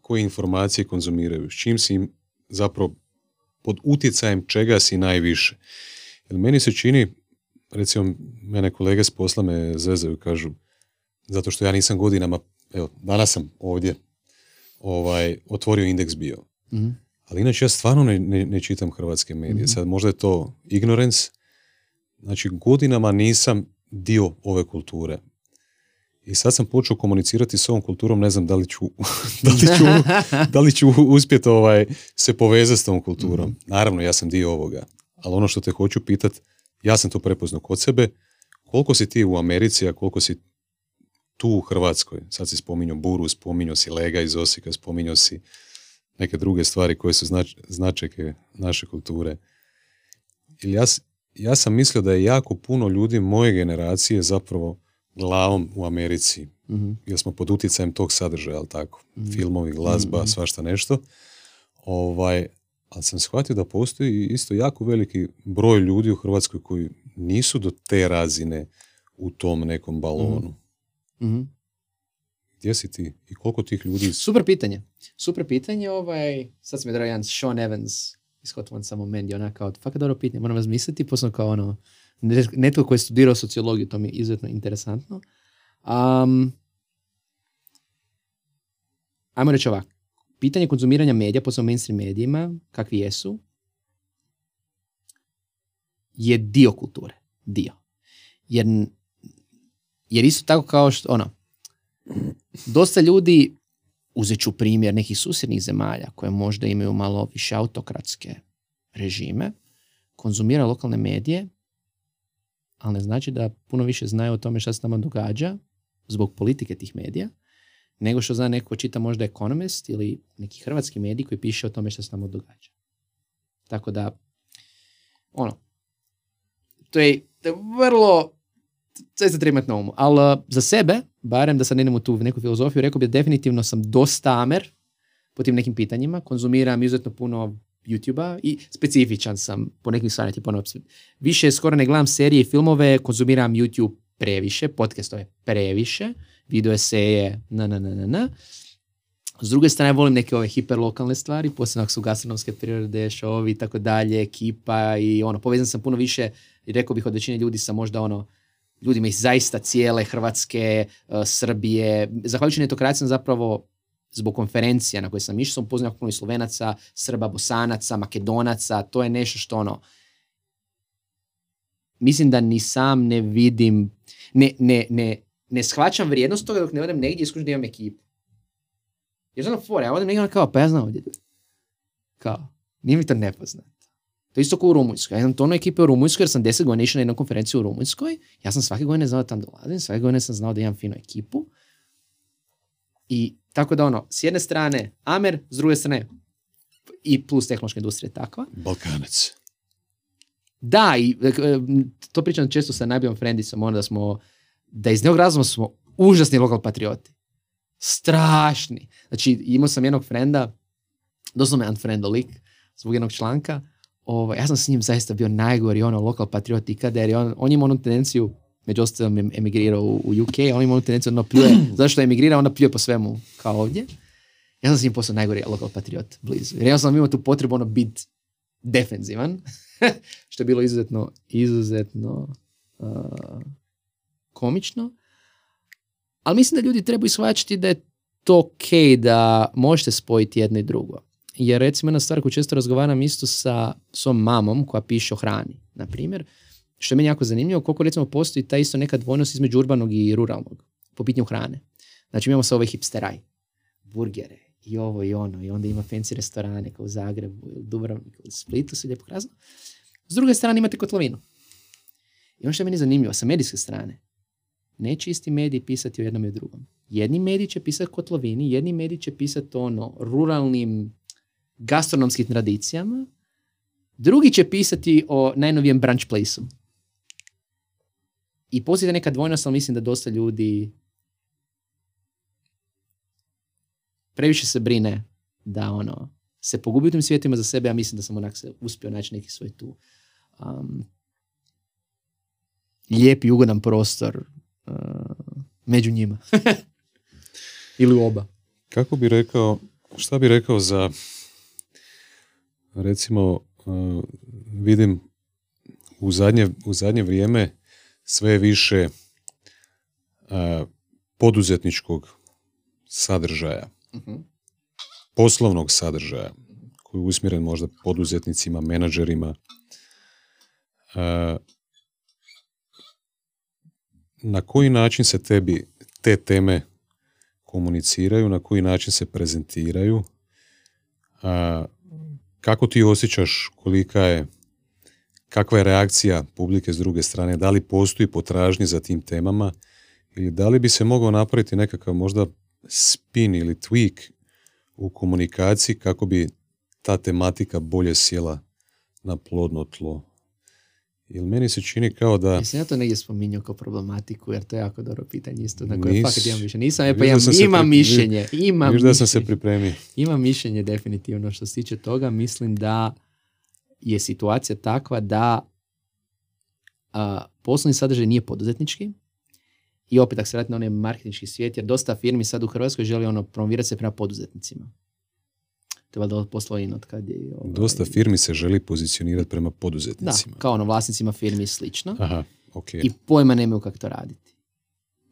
koje informacije konzumiraju, s čim si im zapravo pod utjecajem čega si najviše. Jer meni se čini, recimo mene kolege s posla me zezaju, kažu, zato što ja nisam godinama, evo, danas sam ovdje otvorio Indeks bio. Ali inače ja stvarno ne čitam hrvatske medije. Sad možda je to ignorance. Znači, godinama nisam dio ove kulture. I sad sam počeo komunicirati s ovom kulturom, ne znam da li ću uspjeti se povezati s tom kulturom. Naravno, ja sam dio ovoga. Ali ono što te hoću pitati, ja sam to prepoznao kod sebe, koliko si ti u Americi, a koliko si tu u Hrvatskoj? Sad si spominjao Buru, spominjao si Lega iz Osijeka, spominjao si neke druge stvari koje su značajke naše kulture. Ili ja sam mislio da je jako puno ljudi moje generacije zapravo glavom u Americi, jer smo pod utjecajem tog sadržaja, ali tako, filmovi, glazba, svašta nešto. Ali sam shvatio da postoji isto jako veliki broj ljudi u Hrvatskoj koji nisu do te razine u tom nekom balonu. Gdje si ti i koliko tih ljudi... Super pitanje. Sad sam je dragi jedan Sean Evans, iskotovan samo meni, onaka od fakat dobro pitanje, moram razmisliti, posebno kao ono, netko koji je studirao sociologiju, to mi je izuzetno interesantno. Ajmo reći ovako, pitanje konzumiranja medija, posebno mainstream medijima, kakvi jesu, je dio kulture, dio. Jer isto tako kao što, ono, dosta ljudi, uzet ću primjer nekih susjednih zemalja koje možda imaju malo više autokratske režime, konzumira lokalne medije, ali ne znači da puno više znaju o tome šta se tamo događa zbog politike tih medija, nego što zna neko čita možda Economist ili neki hrvatski medij koji piše o tome šta se tamo događa. Tako da, ono, to je vrlo, sve se treba imati na umu, ali za sebe, barem da sad ne idemo tu u neku filozofiju, rekao bih definitivno sam dosta Amer po tim nekim pitanjima, konzumiram izuzetno puno YouTube-a i specifičan sam po nekim stvarima, više skoro ne gledam serije i filmove, konzumiram YouTube previše, podcastove previše, video eseje, S druge strane, volim neke ove hiperlokalne stvari, posebno ako su gastronomske prirode, šovi i tako dalje, ekipa i ono, povezan sam puno više, rekao bih od većine ljudi sam možda ono, ljudima iz zaista cijele Hrvatske, Srbije. Zahvaljujući netokraciji sam zapravo zbog konferencija na koje sam išao, sam poznao puno i Slovenaca, Srba, Bosanaca, Makedonaca, to je nešto što ono, mislim da ni sam ne vidim, ne shvaćam vrijednost toga dok ne odem negdje i skužim da imam ekipu. Jer znam fora, ja odem negdje ono kao, pa ja znam ovdje. Kao, nije mi to nepoznato. To isto kao u Rumunjskoj. Ja imam tonu ekipe u Rumunjskoj jer sam 10 godina išao na jednu konferenciju u Rumunjskoj. Ja sam svake godine znao da tam dolazim, svake godine sam znao da imam finu ekipu. I tako da ono, s jedne strane Amer, s druge strane i plus tehnološka industrija je takva. Balkanac. Da, i to pričam često sa najboljom frendicom, ono da iz nekog razuma smo užasni lokal patrioti. Strašni. Znači, imao sam jednog frenda, doslovno me unfriendo lik, zbog jednog članka. Ja sam s njim zaista bio najgori ono lokal patriot ikada, jer on ima onu tendenciju, među ostalom je emigrirao u UK, on ima onu tendenciju ono pljuje, zašto je emigrirao, onda pljuje po svemu kao ovdje. Ja sam s njim postao najgori lokal patriot blizu. Jer ja sam imao tu potrebu ono biti defenzivan, što je bilo izuzetno komično. Ali mislim da ljudi trebaju shvaćati da je to okej, da možete spojiti jedno i drugo. Jer recimo jedna stvar koju često razgovaram isto sa svom mamom koja piše o hrani, na primjer, što je meni jako zanimljivo, koliko recimo postoji ta isto neka dvojnost između urbanog i ruralnog po pitanju hrane. Znači imamo sa ovaj hipsteraj, burgere i ovo i ono, i onda ima fancy restorane kao u Zagrebu, u Dubrovniku, u Splitu, sve lijepo krasno. S druge strane imate kotlovinu. I ono što je meni zanimljivo, sa medijske strane, neće isti mediji pisati o jednom i drugom. Jedni mediji će pisati kotlovini, jedni mediji će pisati ono ruralnim gastronomskim tradicijama, drugi će pisati o najnovijem brunch place-u. I postoji neka dvojnost, ali mislim da dosta ljudi previše se brine da ono, se pogubi u tim svijetima za sebe, ja mislim da sam onak se uspio naći neki svoj tu lijep i ugodan prostor među njima. Ili u oba. Kako bi rekao, šta bi rekao za, recimo, vidim u zadnje vrijeme sve više poduzetničkog sadržaja, poslovnog sadržaja, koji je usmjeren možda poduzetnicima, menadžerima. Na koji način se tebi te teme komuniciraju, na koji način se prezentiraju, kako ti osjećaš, kakva je reakcija publike s druge strane, da li postoji potražnje za tim temama i da li bi se mogao napraviti nekakav možda spin ili tweak u komunikaciji kako bi ta tematika bolje sjela na plodno tlo. Jer meni se čini kao da... Mislim, ja to negdje spominjao kao problematiku, jer to je jako dobro pitanje isto, na koje fakat imam mišljenje. Imam mišljenje definitivno što se tiče toga. Mislim da je situacija takva da poslovni sadržaj nije poduzetnički. I opet, ako se vrati na onaj marketinški svijet, jer dosta firmi sad u Hrvatskoj želi ono promovirati se prema poduzetnicima. To je valjda poslovino od kad je... Dosta firmi se želi pozicionirati prema poduzetnicima. Da, kao ono vlasnicima firmi i slično. Aha, okay. I pojma nemaju kako to raditi.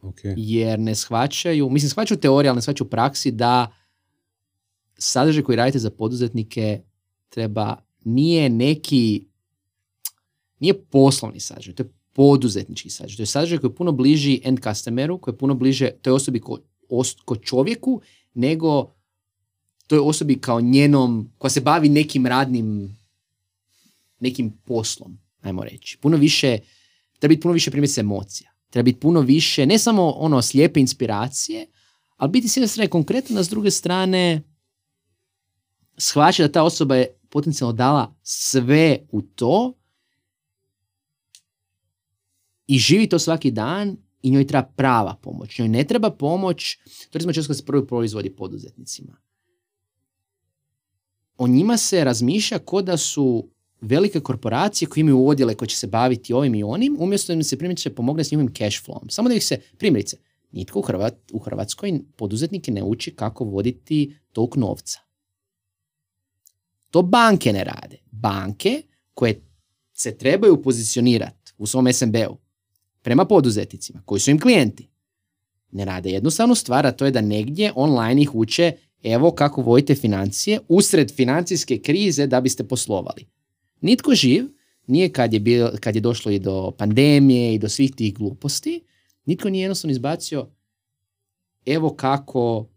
Okay. Jer ne shvaćaju, mislim shvaćaju teoriju, ali ne shvaćaju praksi da sadržaj koji radite za poduzetnike treba, nije poslovni sadržaj, to je poduzetnički sadržaj. To je sadržaj koji je puno bliži end customeru, koji je puno bliže toj osobi ko čovjeku, nego toj osobi kao njenom, koja se bavi nekim radnim, nekim poslom, ajmo reći. Puno više, treba biti puno više primjerice emocija. Treba biti puno više, ne samo ono slijepe inspiracije, ali biti s jedne strane konkretno, a s druge strane shvaća da ta osoba je potencijalno dala sve u to i živi to svaki dan i njoj treba prava pomoć. Njoj ne treba pomoć, to recimo često kad se prvi proizvodi poduzetnicima. O njima se razmišlja ko da su velike korporacije koje imaju odjele koje će se baviti ovim i onim, umjesto da im se primjerice pomogne s njihovim cash flowom. Samo da ih se, primjerice, nitko u Hrvatskoj poduzetnike ne uči kako voditi tok novca. To banke ne rade. Banke koje se trebaju pozicionirati u svom SMB-u prema poduzetnicima, koji su im klijenti, ne rade jednostavnu stvar, a to je da negdje online ih uče evo kako vodite financije usred financijske krize da biste poslovali. Nitko živ, nije kad je došlo i do pandemije i do svih tih gluposti, nitko nije jednostavno izbacio evo kako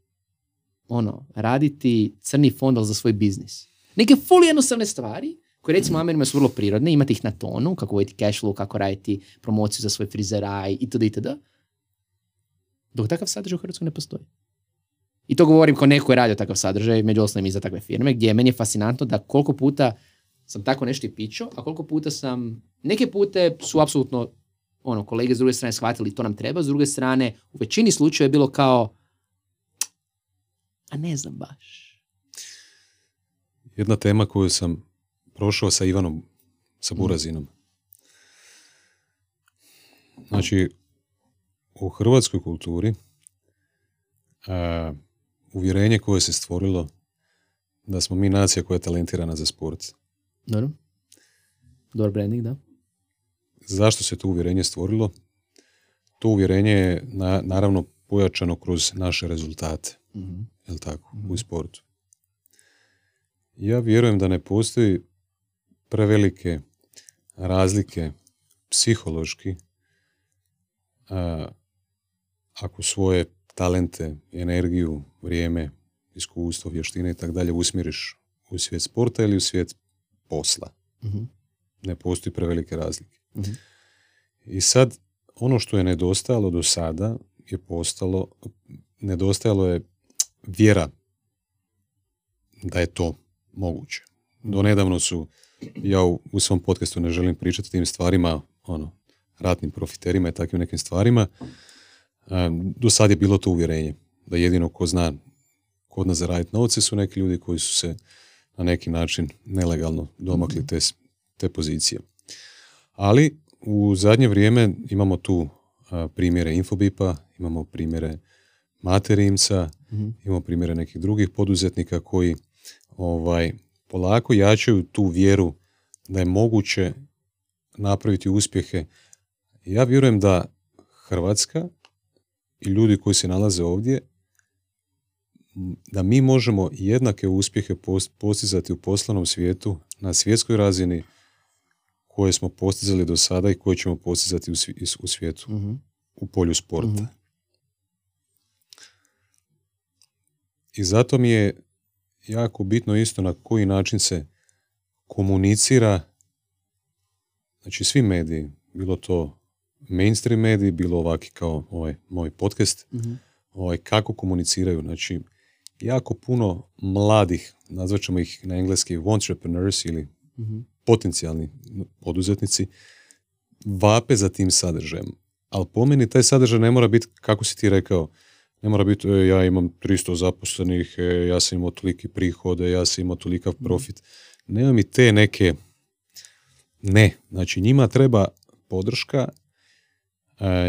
ono, raditi crni fond za svoj biznis. Neke full jednostavne stvari koje recimo u Amerima su vrlo prirodne, imate ih na tonu, kako voditi cash flow, kako raditi promociju za svoj frizeraj itd. itd. Dok takav sadržaj u Hrvatskoj ne postoji. I to govorim kao neko je radio takav sadržaj, među osnovim i za takve firme, gdje meni je fascinantno da koliko puta sam tako nešto i pičao, a koliko puta sam, neke pute su apsolutno ono, kolege s druge strane shvatili to nam treba, s druge strane u većini slučajeva je bilo kao a ne znam baš. Jedna tema koju sam prošao sa Ivanom, sa Burazinom. Znači, u hrvatskoj kulturi uvjerenje koje se stvorilo da smo mi nacija koja je talentirana za sport. Dobro. dobar branding, da. Zašto se to uvjerenje stvorilo? To uvjerenje je naravno pojačano kroz naše rezultate, je li tako, u sportu. Ja vjerujem da ne postoji prevelike razlike psihološki, ako svoje talente, energiju, vrijeme, iskustvo, vještine i tako dalje usmjeriš u svijet sporta ili u svijet posla. Ne postoji prevelike razlike. I sad, ono što je nedostajalo do sada je postalo, nedostajalo je vjera da je to moguće. Donedavno su, ja u svom podcastu ne želim pričati o tim stvarima, ono, ratnim profiterima i takvim nekim stvarima, do sad je bilo to uvjerenje da jedino ko zna kod nas zaraditi novce su neki ljudi koji su se na neki način nelegalno domakli te pozicije. Ali u zadnje vrijeme imamo tu primjere Infobipa, imamo primjere Mate Rimca, imamo primjere nekih drugih poduzetnika koji polako jačaju tu vjeru da je moguće napraviti uspjehe. Ja vjerujem da Hrvatska i ljudi koji se nalaze ovdje, da mi možemo jednake uspjehe postizati u poslovnom svijetu na svjetskoj razini koje smo postizali do sada i koje ćemo postizati u svijetu, u polju sporta. I zato mi je jako bitno isto na koji način se komunicira, znači svi mediji, bilo to mainstream mediji, bilo ovaki kao ovaj moj podcast, kako komuniciraju, znači jako puno mladih, nazvat ćemo ih na engleski entrepreneurs ili potencijalni poduzetnici, vape za tim sadržajem. Ali po meni taj sadržaj ne mora biti, kako si ti rekao, ne mora biti ja imam 300 zaposlenih, ja sam imao toliki prihode, ja sam imao tolikav profit. Nema mi te neke, ne, znači njima treba podrška,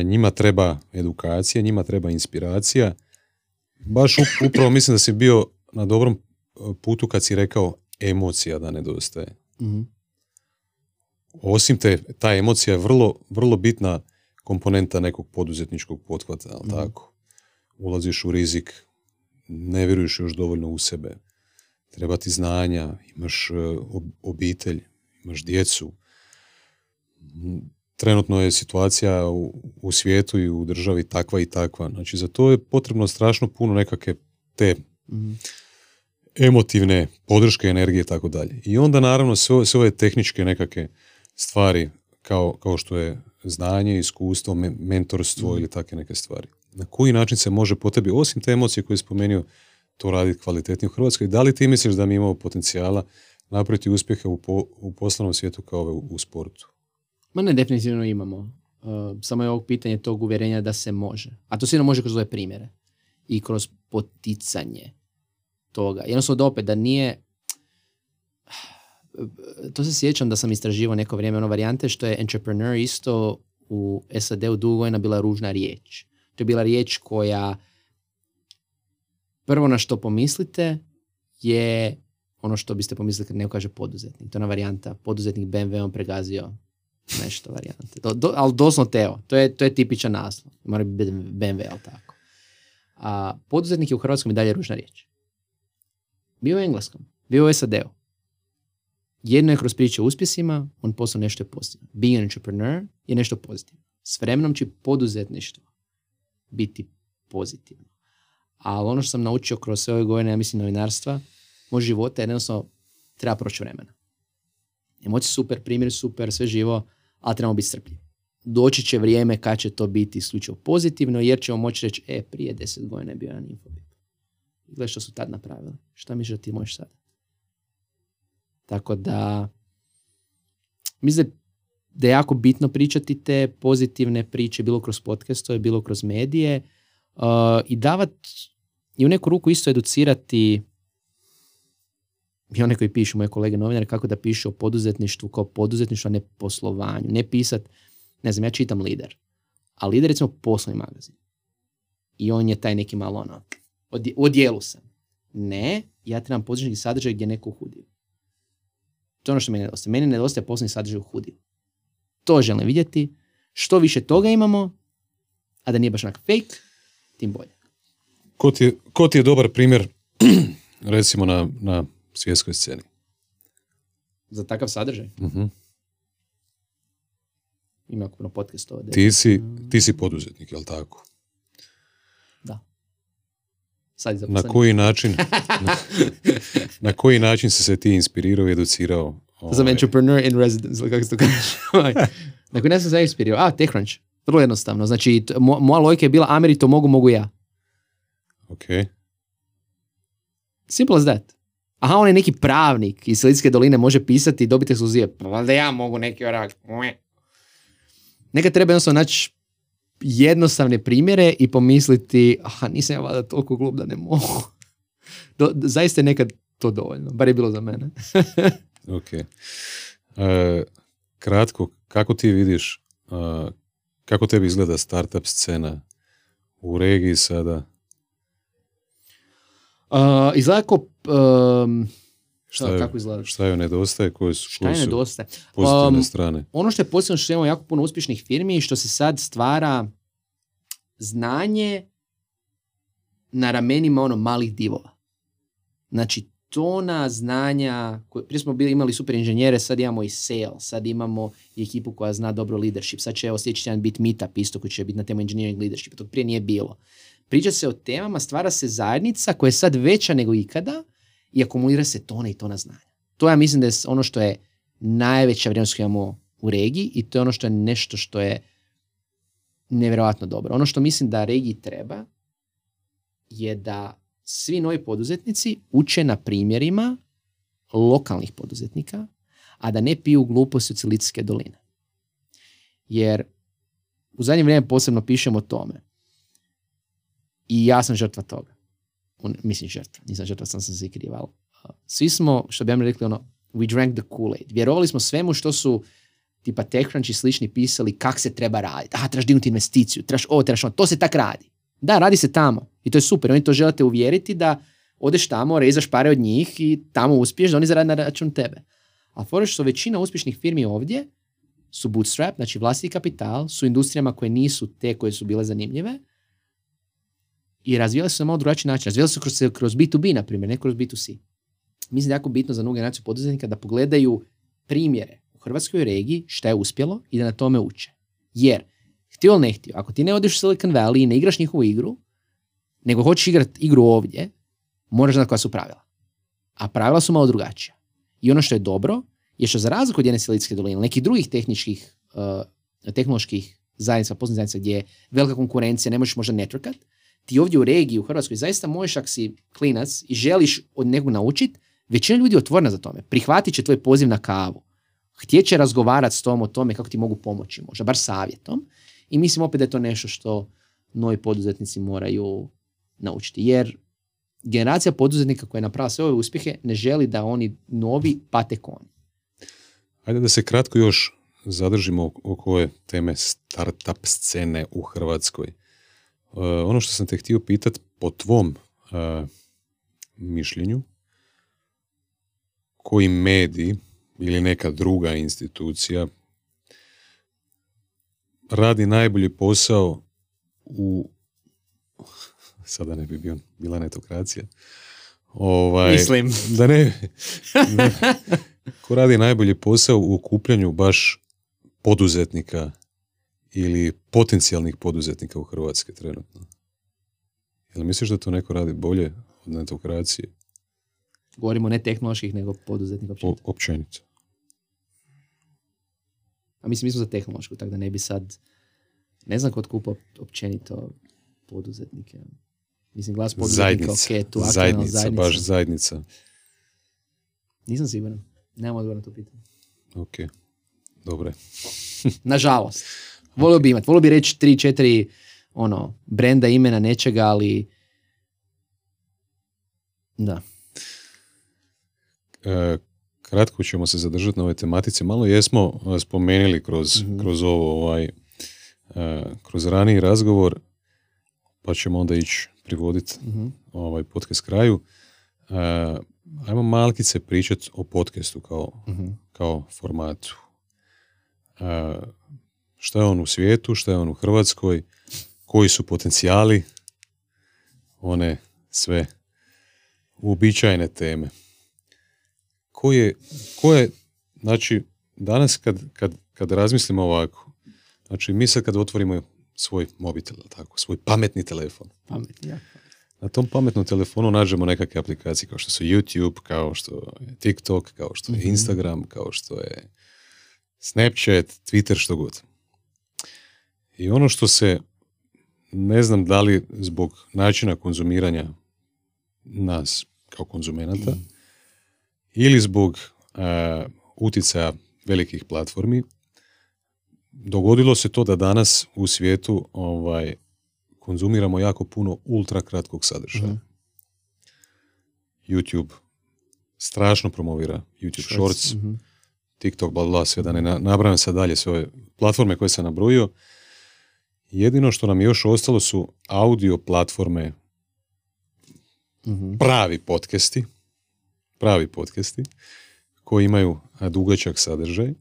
njima treba edukacija, njima treba inspiracija. Baš upravo mislim da si bio na dobrom putu kad si rekao emocija da nedostaje. Osim ta emocija je vrlo, vrlo bitna komponenta nekog poduzetničkog pothvata, ali tako? Ulaziš u rizik, ne vjeruješ još dovoljno u sebe, treba ti znanja, imaš obitelj, imaš djecu. Trenutno je situacija u svijetu i u državi takva i takva. Znači, za to je potrebno strašno puno nekakve te emotivne podrške, energije i tako dalje. I onda naravno sve ove tehničke nekakve stvari kao što je znanje, iskustvo, mentorstvo ili takve neke stvari. Na koji način se može po tebi, osim te emocije koje je spomenuo, to raditi kvalitetnije u Hrvatskoj? Da li ti misliš da mi imamo potencijala napraviti uspjehe u poslovnom svijetu kao u sportu? Ma ne, definitivno imamo. Samo je ovo pitanje tog uvjerenja da se može. A to sigurno može kroz ove primjere. I kroz poticanje toga. Jednostavno da opet, da nije... To se sjećam da sam istraživao neko vrijeme ono varijante što je entrepreneur isto u SAD-u dugo godina bila ružna riječ. To je bila riječ koja prvo na što pomislite je ono što biste pomislili kad neko kaže poduzetnik. To je ona varijanta. Poduzetnik BMW-om pregazio nešto varijante. Ali doslovno to je tipičan naslov. Mora biti BMW, ali tako. A poduzetnik je u hrvatskom i dalje ružna riječ. Bio u engleskom, bio u SAD-u. Jedno je kroz priču o uspjesima, on posao nešto je pozitivno. Being an entrepreneur je nešto pozitivno. S vremenom će poduzetništvo biti pozitivno. Ali ono što sam naučio kroz sve ove godine, ja mislim, novinarstva, moj života je jednostavno treba proći vremena. Emocije super, primjer super, sve živo, ali trebamo biti strpljivi. Doći će vrijeme kad će to biti isključivo pozitivno, jer ćemo moći reći, prije 10 godina je bio jedan Infobip. Gledaj što su tad napravili. Šta misliš da ti možeš sad? Tako da, mislim da je jako bitno pričati te pozitivne priče, bilo kroz podcastove, bilo kroz medije, i davati, i u neku ruku isto educirati i one koji pišu, moje kolege novinari, kako da pišu o poduzetništvu kao poduzetništvu, a ne poslovanju. Ne pisat, ne znam, ja čitam Lider. A Lider je recimo poslovni magazin. I on je taj neki malo ono, odijelu sam. Ne, ja trebam poduzetnički sadržaj gdje neko hudi. To je ono što meni nedostaje. Meni nedostaje poslovni sadržaj u hudiju. To želim vidjeti. Što više toga imamo, a da nije baš onak fake, tim bolje. Ko ti je dobar primjer, recimo, na svjetskoj sceni? Za takav sadržaj? Uh-huh. Ima kupno podcast ovdje. Ti si poduzetnik, jel tako? Da. Na koji način si se ti inspirirao i educirao? Sam entrepreneur in residence, kako se to kaže. Na koji način sam se inspirirao? TechCrunch. Vrlo jednostavno. Znači, moja logika je bila Ameri to mogu ja. Ok. Simple as that. Aha, on je neki pravnik iz Silicijske doline, može pisati i dobiti ekskluzive. Pa da ja mogu neki orak. Nekad treba jednostavno naći jednostavne primjere i pomisliti, nisam ja vada toliko glup da ne mogu. Zaista je nekad to dovoljno, bar je bilo za mene. Ok. Kratko, kako ti vidiš, kako tebi izgleda startup scena u regiji sada? Izgleda kao... Šta joj nedostaje? Koje su nedostaje? Pozitivne strane? Ono što je pozitivno što imamo jako puno uspješnih firmi i što se sad stvara znanje na ramenima malih divova. Znači, tona znanja, prije smo imali super inženjere, sad imamo i sales, sad imamo i ekipu koja zna dobro leadership, sad će sljedeći tjedan biti meetup isto koji će biti na temu engineering leadership, to prije nije bilo. Priča se o temama, stvara se zajednica koja je sad veća nego ikada i akumulira se tone i tona znanja. To ja mislim da je ono što je najveća vrijednost koju imamo u regiji i to je ono što je nešto što je nevjerojatno dobro. Ono što mislim da regiji treba je da svi novi poduzetnici uče na primjerima lokalnih poduzetnika, a da ne piju gluposti od Silicijske doline. Jer u zadnje vrijeme posebno pišemo o tome. I ja sam žrtva toga. Nisam žrtva, sam se krival. Svi smo, što bi ja mi rekli, we drank the Kool-Aid. Vjerovali smo svemu što su tipa TechCrunch i slični pisali kak se treba raditi. Trebaš dignuti investiciju, trebaš ovo, to se tak radi. Da, radi se tamo. I to je super. Oni to želite uvjeriti da odeš tamo, rezaš pare od njih i tamo uspiješ da oni zaradi na račun tebe. A fora što većina uspješnih firmi ovdje su bootstrap, znači vlastiti kapital, su industrijama koje nisu te koje su bile zanimljive, i razvijali se na malo drugačiji način. Razvijali su kroz B2B, na primjer, ne kroz B2C. Mislim da je jako bitno za novu generaciju poduzetnika da pogledaju primjere u hrvatskoj regiji, šta je uspjelo i da na tome uče. Jer, htio ili ne htio, ako ti ne odeš u Silicon Valley i ne igraš njihovu igru, nego hoćeš igrati igru ovdje, moraš znati koja su pravila. A pravila su malo drugačija. I ono što je dobro je što za razliku od jedne Silicijske doline, nekih drugih tehničkih, tehnoloških zajednica, poslovnih zajednica gdje je velika konkurencija, ne možeš možda networkat, ti ovdje u regiji, u Hrvatskoj, zaista možeš ako si klinac i želiš od nekog naučiti, većina ljudi je otvorena za tome. Prihvatit će tvoj poziv na kavu. Htjet će razgovarati s tom o tome kako ti mogu pomoći, možda bar savjetom. I mislim opet da je to nešto što novi poduzetnici moraju naučiti. Jer generacija poduzetnika koja je napravila sve ove uspjehe ne želi da oni novi pate konj. Ajde da se kratko još zadržimo oko ove teme startup scene u Hrvatskoj. Ono što sam te htio pitati, po tvom mišljenju, koji medij ili neka druga institucija radi najbolji posao u... Sada ne bi bila netokracija. Mislim. Ko radi najbolji posao u okupljanju baš poduzetnika ili potencijalnih poduzetnika u Hrvatskoj trenutno? Jel misliš da to neko radi bolje od netokracije? Govorimo ne tehnoloških, nego poduzetnika općenito. A mislim, mi smo za tehnološku, tako da ne bi sad... Ne znam kod kupa općenito poduzetnike. Mislim, glas poduzetnika, zajednica, baš zajednica. Nisam siguran. Nemam odgovor na to pitanje. Ok, dobre. Nažalost. Volio bi imati, volio bi reći 3-4 brenda, imena, nečega, ali da. Kratko ćemo se zadržati na ovoj tematici. Malo jesmo spomenuli kroz raniji razgovor, pa ćemo onda ići privoditi ovaj podcast kraju. ajmo malkice pričati o podcastu kao, kao formatu. Šta je on u svijetu, šta je on u Hrvatskoj, koji su potencijali, one sve uobičajene teme. Koje znači, danas kad razmislimo ovako, znači mi sad kad otvorimo svoj mobitel, tako, svoj pametni telefon. Pametni, ja. Na tom pametnom telefonu nađemo nekakve aplikacije kao što su YouTube, kao što je TikTok, kao što je Instagram, kao što je Snapchat, Twitter, što god. I ono što se, ne znam da li zbog načina konzumiranja nas kao konzumenata ili zbog utjecaja velikih platformi, dogodilo se to da danas u svijetu konzumiramo jako puno ultra kratkog sadržaja. YouTube strašno promovira YouTube Shorts, TikTok, bla bla, sve da ne nabrajam sad dalje sve ove platforme koje sam nabrojio. Jedino što nam je još ostalo su audio platforme, pravi podcasti koji imaju dugačak sadržaj,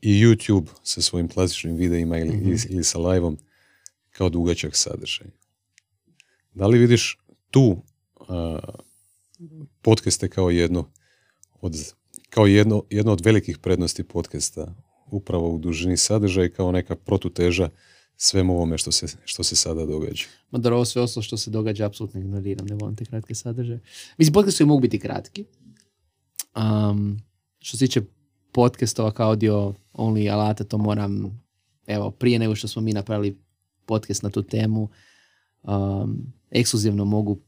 i YouTube sa svojim klasičnim videima ili sa live-om kao dugačak sadržaj. Da li vidiš tu podcaste kao jedno od velikih prednosti podcasta, upravo u dužini sadržaja, kao neka protuteža svemu ovome što se sada događa? Ma da, ovo sve ostalo što se događa apsolutno ignoriram, ne volim te kratke sadržaje. Mislim, podcastovi mogu biti kratki. Što se tiče podcastova kao audio only alata, to moram, evo, prije nego što smo mi napravili podcast na tu temu, ekskluzivno mogu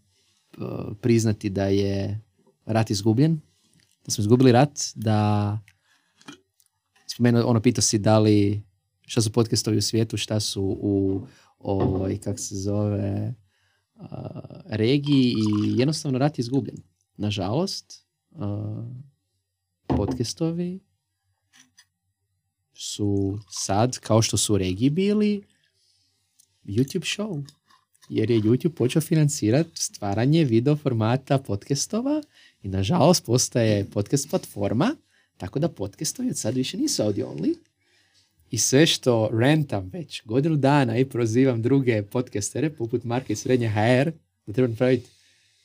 priznati da je rat izgubljen, da smo izgubili rat, da spomenuo, ono, pitao si da li, šta su podcastovi u svijetu, šta su u ovoj, kak se zove, regiji, i jednostavno rat je izgubljen. Nažalost, podcastovi su sad, kao što su u regiji bili, YouTube show. Jer je YouTube počeo financirati stvaranje video formata podcastova i nažalost postaje podcast platforma, tako da podcastovi od sad više nisu audio only. I sve što rentam već godinu dana i prozivam druge podcastere, poput Marka i Srednje HR, da treba napraviti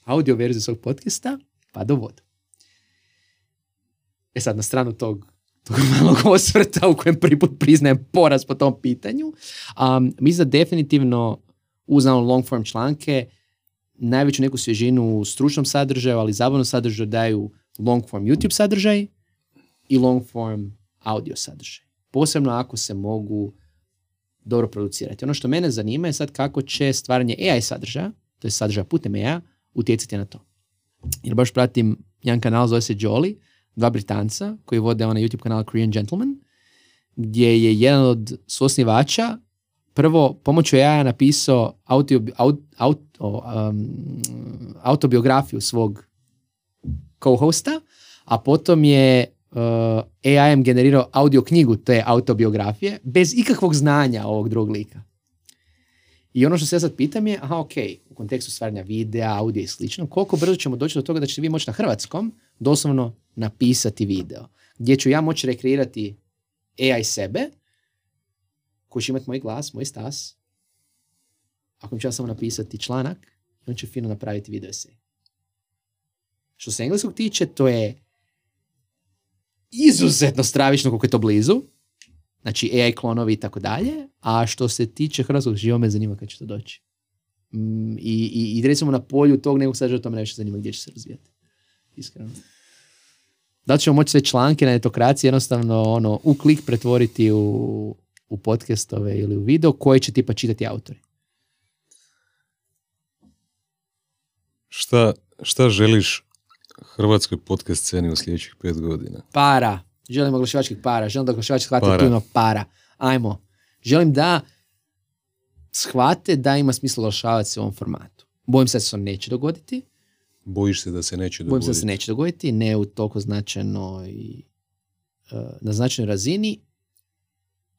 audio verziju svog podcasta, pa do vodu. E sad, na stranu tog malog osvrta u kojem prvi put priznajem poraz po tom pitanju, mislim da definitivno uz long form članke najveću neku svježinu u stručnom sadržaju, ali zabavnom sadržaju daju long form YouTube sadržaj i long form audio sadržaj. Posebno ako se mogu dobro producirati. Ono što mene zanima je sad kako će stvaranje AI sadržaja, to je sadržaja putem AI, utjecati na to. Jer baš pratim jedan kanal, zove se Jolly, dva Britanca koji vode onaj YouTube kanal Korean Gentleman, gdje je jedan od suosnivača prvo pomoću AI napisao autobiografiju svog co-hosta, a potom je AI-em generirao audio knjigu te autobiografije bez ikakvog znanja ovog drugog lika. I ono što se ja sad pitam je, u kontekstu stvaranja videa, audio i slično, koliko brzo ćemo doći do toga da ćete vi moći na hrvatskom doslovno napisati video, gdje ću ja moći rekreirati AI sebe, koji će imati moj glas, moj stas, ako ću ja samo napisati članak, on će fino napraviti video esej. Što se engleskog tiče, to je izuzetno stravično koliko je to blizu, znači AI klonovi i tako dalje, a što se tiče hrvatskog, živo me zanima kad će to doći. I recimo na polju tog nekog sadržaja, to me najviše zanima gdje će se razvijati. Iskreno. Da li ćemo moći sve članke na netokraciji jednostavno u klik pretvoriti u podcastove ili u video koje će tipa čitati autori? Šta želiš hrvatskoj podcast sceni u sljedećih 5 godina? Para. Želim oglašivačkih para. Želim da oglašivači shvate tu ima para. Ajmo. Želim da shvate da ima smisla oglašavati se u ovom formatu. Bojim se da se to neće dogoditi. Bojiš se da se neće dogoditi? Bojim se da se neće dogoditi. Ne u toliko značajnoj razini.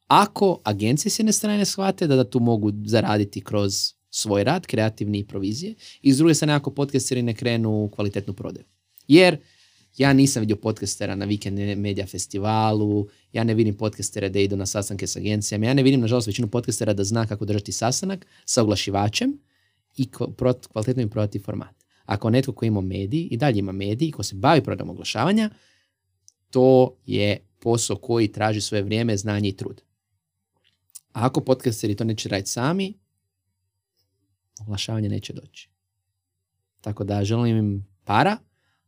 Ako agencije s jedne strane shvate da tu mogu zaraditi kroz svoj rad, kreativni i provizije, i s druge strane ako podcasteri ne krenu kvalitetnu prodaju. Jer ja nisam vidio podcastera na Weekend Media festivalu, ja ne vidim podcastera da idu na sastanke s agencijama, ja ne vidim nažalost većinu podcastera da zna kako držati sastanak sa oglašivačem i kvalitetno im prodati format. Ako netko koji ima medij i dalje ima medij i ko se bavi prodajom oglašavanja, to je posao koji traži svoje vrijeme, znanje i trud. A ako podcasteri to neće raditi sami, oglašavanje neće doći. Tako da želim im para,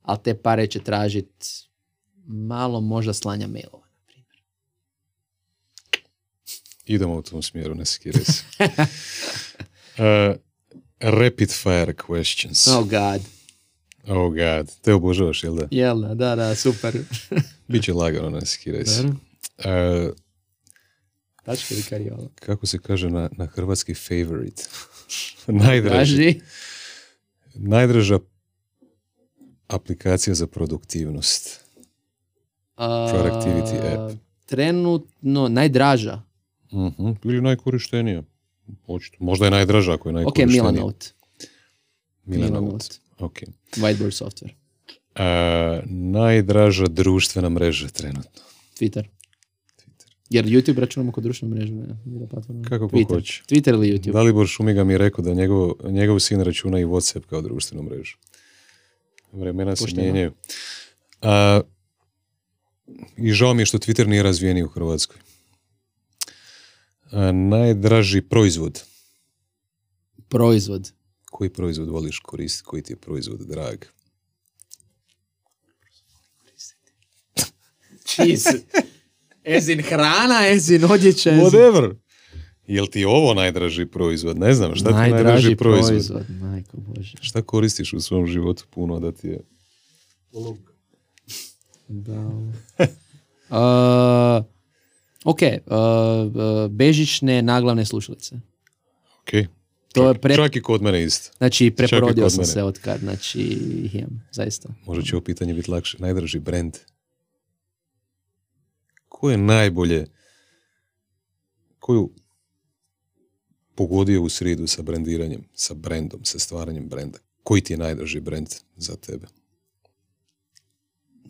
ali te pare će tražiti malo možda slanja mailova, na primjer. Idemo u tom smjeru, ne skiraj se. Rapid fire questions. Oh god. Te obožavaš, jel da? Jel da, da, super. Biće lagano, ne skiraj se. Tačka ili kariola. Kako se kaže na hrvatski favorite? Najdraža aplikacija za produktivnost. Productivity app. Trenutno najdraža. Ili najkorištenija. Možda je najdraža ako je najkorištenija. Ok, Milanote. Okay. Whiteboard software. Najdraža društvena mreža trenutno. Twitter. Jer YouTube računamo kod društvene mreže. Kako ko hoće. Twitter ili YouTube. Dalibor Šumiga mi je rekao da njegov sin računa i WhatsApp kao društvenu mrežu. Vremena se mijenjaju. I žao mi je što Twitter nije razvijeniji u Hrvatskoj. Najdraži proizvod. Koji proizvod voliš koristiti? Koji ti je proizvod drag? Cheese. Ezin hrana, ezin odjeća. Whatever. Jel ti ovo najdraži proizvod? Ne znam, šta ti najdraži proizvod? Majko Bože. Šta koristiš u svom životu puno da ti je... Luk. Da. Bežične naglavne slušalice. Ok. Čak i kod mene isto. Znači, preporodio sam se od kad, znači, imam, zaista. Možda će ovo pitanje biti lakše. Najdraži brand. Ko je najbolje, koju pogodio u sridu sa brendiranjem, sa brendom, sa stvaranjem brenda? Koji ti je najdraži brend za tebe?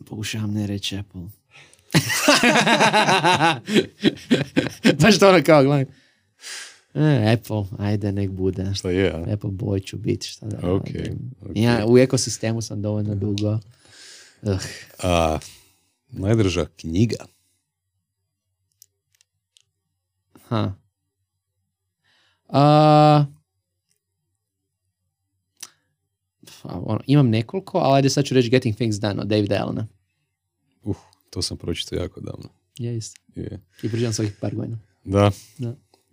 Pokušavam ne reći Apple. Pa što ono kao, gledam. Apple, ajde, nek bude. Šta je, a? Apple boy ću biti, šta da radim. Ja u ekosistemu sam dovoljno dugo. Najdraža knjiga? Imam nekoliko, ali ajde sad ću reći Getting Things Done od Davida Allena. To sam pročito jako davno. Ja isto. I pročitam svojih par godina. Da.